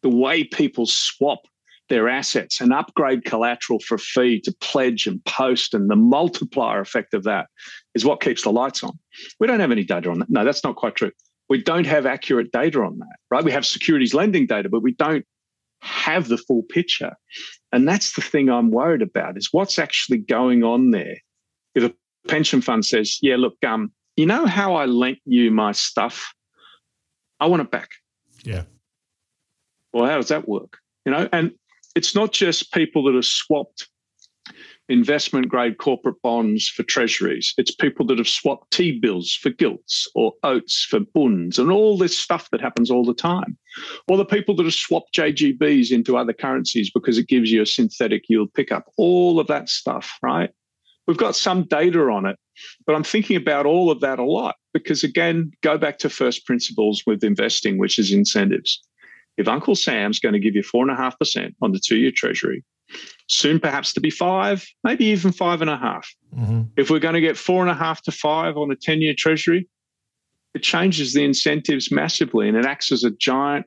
the way people swap their assets and upgrade collateral for fee to pledge and post, and the multiplier effect of that is what keeps the lights on. We don't have any data on that. No, that's not quite true. We don't have accurate data on that, right? We have securities lending data, but we don't have the full picture. And that's the thing I'm worried about, is what's actually going on there. If a pension fund says, yeah, look, um, you know how I lent you my stuff? I want it back. Yeah. Well, how does that work? You know, and it's not just people that have swapped investment-grade corporate bonds for treasuries. It's people that have swapped T-bills for gilts, or oats for bunds, and all this stuff that happens all the time. Or the people that have swapped J G Bs into other currencies because it gives you a synthetic yield pickup. All of that stuff, right? We've got some data on it, but I'm thinking about all of that a lot because, again, go back to first principles with investing, which is incentives. If Uncle Sam's going to give you four point five percent on the two-year treasury, soon perhaps to be five, maybe even five and a half. Mm-hmm. If we're going to get four and a half to five on a ten-year treasury, it changes the incentives massively, and it acts as a giant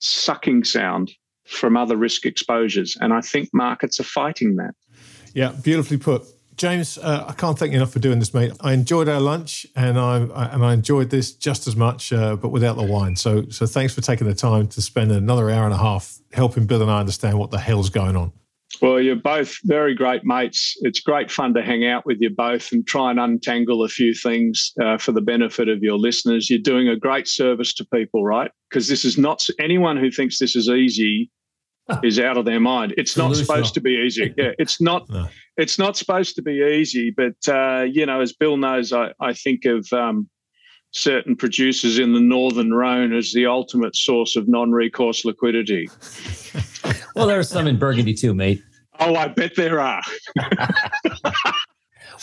sucking sound from other risk exposures. And I think markets are fighting that. Yeah, beautifully put. James, uh, I can't thank you enough for doing this, mate. I enjoyed our lunch, and I, I and I enjoyed this just as much, uh, but without the wine. So, so thanks for taking the time to spend another hour and a half helping Bill and I understand what the hell's going on. Well, you're both very great mates. It's great fun to hang out with you both and try and untangle a few things uh, for the benefit of your listeners. You're doing a great service to people, right? Because this is not – anyone who thinks this is easy is out of their mind. It's not supposed to be easy. Yeah, it's not no. It's not supposed to be easy. But, uh, you know, as Bill knows, I, I think of um, certain producers in the Northern Rhone as the ultimate source of non-recourse liquidity. Well, there are some in Burgundy too, mate. Oh, I bet there are.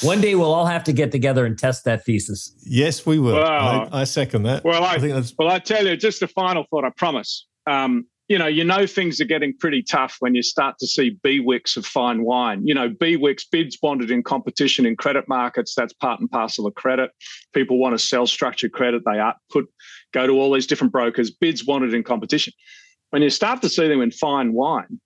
One day we'll all have to get together and test that thesis. Yes, we will. Well, I, I second that. Well, I, I think that's... well, I tell you, just a final thought, I promise. Um, you know, you know things are getting pretty tough when you start to see B WICs of fine wine. You know, B WICs, bids bonded in competition in credit markets, that's part and parcel of credit. People want to sell structured credit. They are put, go to all these different brokers, bids bonded in competition. When you start to see them in fine wine,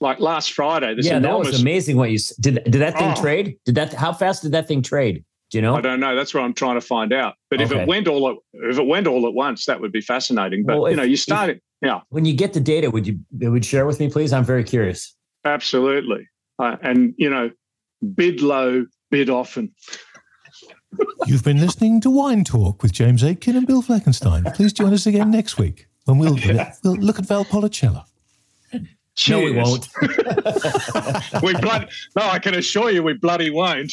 like last Friday, this yeah, enormous... that was amazing. What you did? Did that thing oh. trade? Did that? How fast did that thing trade? Do you know? I don't know. That's what I'm trying to find out. But okay. if it went all, at, if it went all at once, that would be fascinating. But well, if, you know, you started. Yeah. When you get the data, would you would share with me, please? I'm very curious. Absolutely. Uh, and you know, bid low, bid often. You've been listening to Wine Talk with James Aitken and Bill Fleckenstein. Please join us again next week. And we'll, yeah. we'll look at Valpolicella. No, we won't. we bloody, no, I can assure you we bloody won't.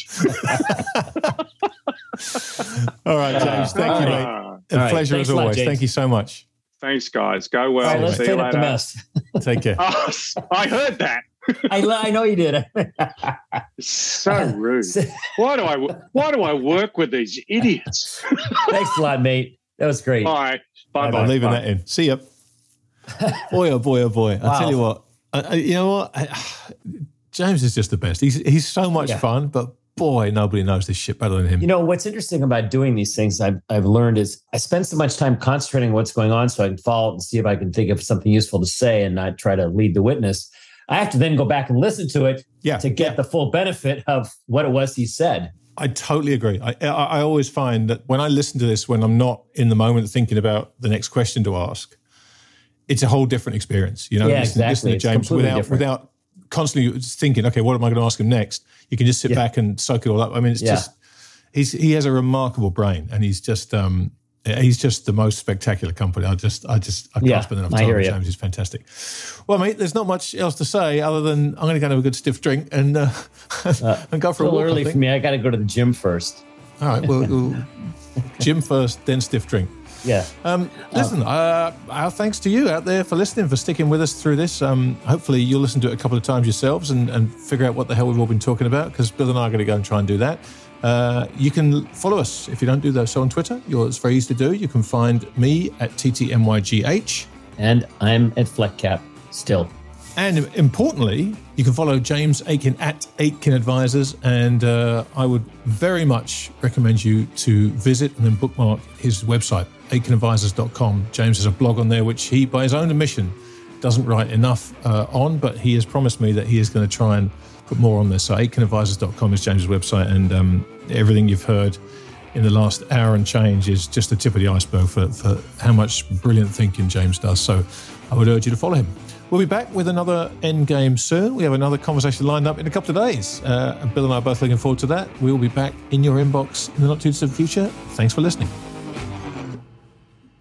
All right, James. Thank uh, you, mate. Uh, a right, pleasure as always. Lot, thank you so much. Thanks, guys. Go well. All right, let's See clean you later. Up the mess. Take care. Oh, I heard that. I, I know you did. So rude. Why do I? Why do I work with these idiots? Thanks a lot, mate. That was great. All right. Bye-bye. I'm leaving Bye. that in. See ya. Boy, oh boy, oh boy. Wow. I'll tell you what. I, you know what? I, James is just the best. He's he's so much yeah. fun, but boy, nobody knows this shit better than him. You know, what's interesting about doing these things I've, I've learned is I spend so much time concentrating on what's going on so I can follow up and see if I can think of something useful to say and not try to lead the witness. I have to then go back and listen to it yeah, to get yeah. the full benefit of what it was he said. I totally agree. I, I, I always find that when I listen to this, when I'm not in the moment thinking about the next question to ask, it's a whole different experience. You know, yeah, listen, exactly. listen to James without different. without constantly thinking, okay, what am I going to ask him next? You can just sit yeah. back and soak it all up. I mean, it's yeah. just, he's, he has a remarkable brain and he's just, um, he's just the most spectacular company. I just, I just, I can't yeah, spend enough time with James. He's fantastic. Well, mate, there's not much else to say other than I'm going to go and have a good stiff drink and uh, uh, and go for a walk. It's a little early for me. I got to go to the gym first. All right, well, we'll gym first, then stiff drink. Yeah. Um, listen, oh. uh, our thanks to you out there for listening, for sticking with us through this. Um, hopefully you'll listen to it a couple of times yourselves and, and figure out what the hell we've all been talking about, because Bill and I are going to go and try and do that. Uh, you can follow us if you don't do that. So on Twitter, you're, it's very easy to do. You can find me at T T M Y G H. And I'm at FleckCap still. And importantly, you can follow James Aitken at Aitken Advisors. And uh, I would very much recommend you to visit and then bookmark his website, aitken advisors dot com. James has a blog on there, which he, by his own admission, doesn't write enough uh, on, but he has promised me that he is going to try and put more on this. So aitken advisors dot com is James's website. And um, everything you've heard in the last hour and change is just the tip of the iceberg for, for how much brilliant thinking James does. So I would urge you to follow him. We'll be back with another Endgame soon. We have another conversation lined up in a couple of days. Uh, Bill and I are both looking forward to that. We'll be back in your inbox in the not-too-distant future. Thanks for listening.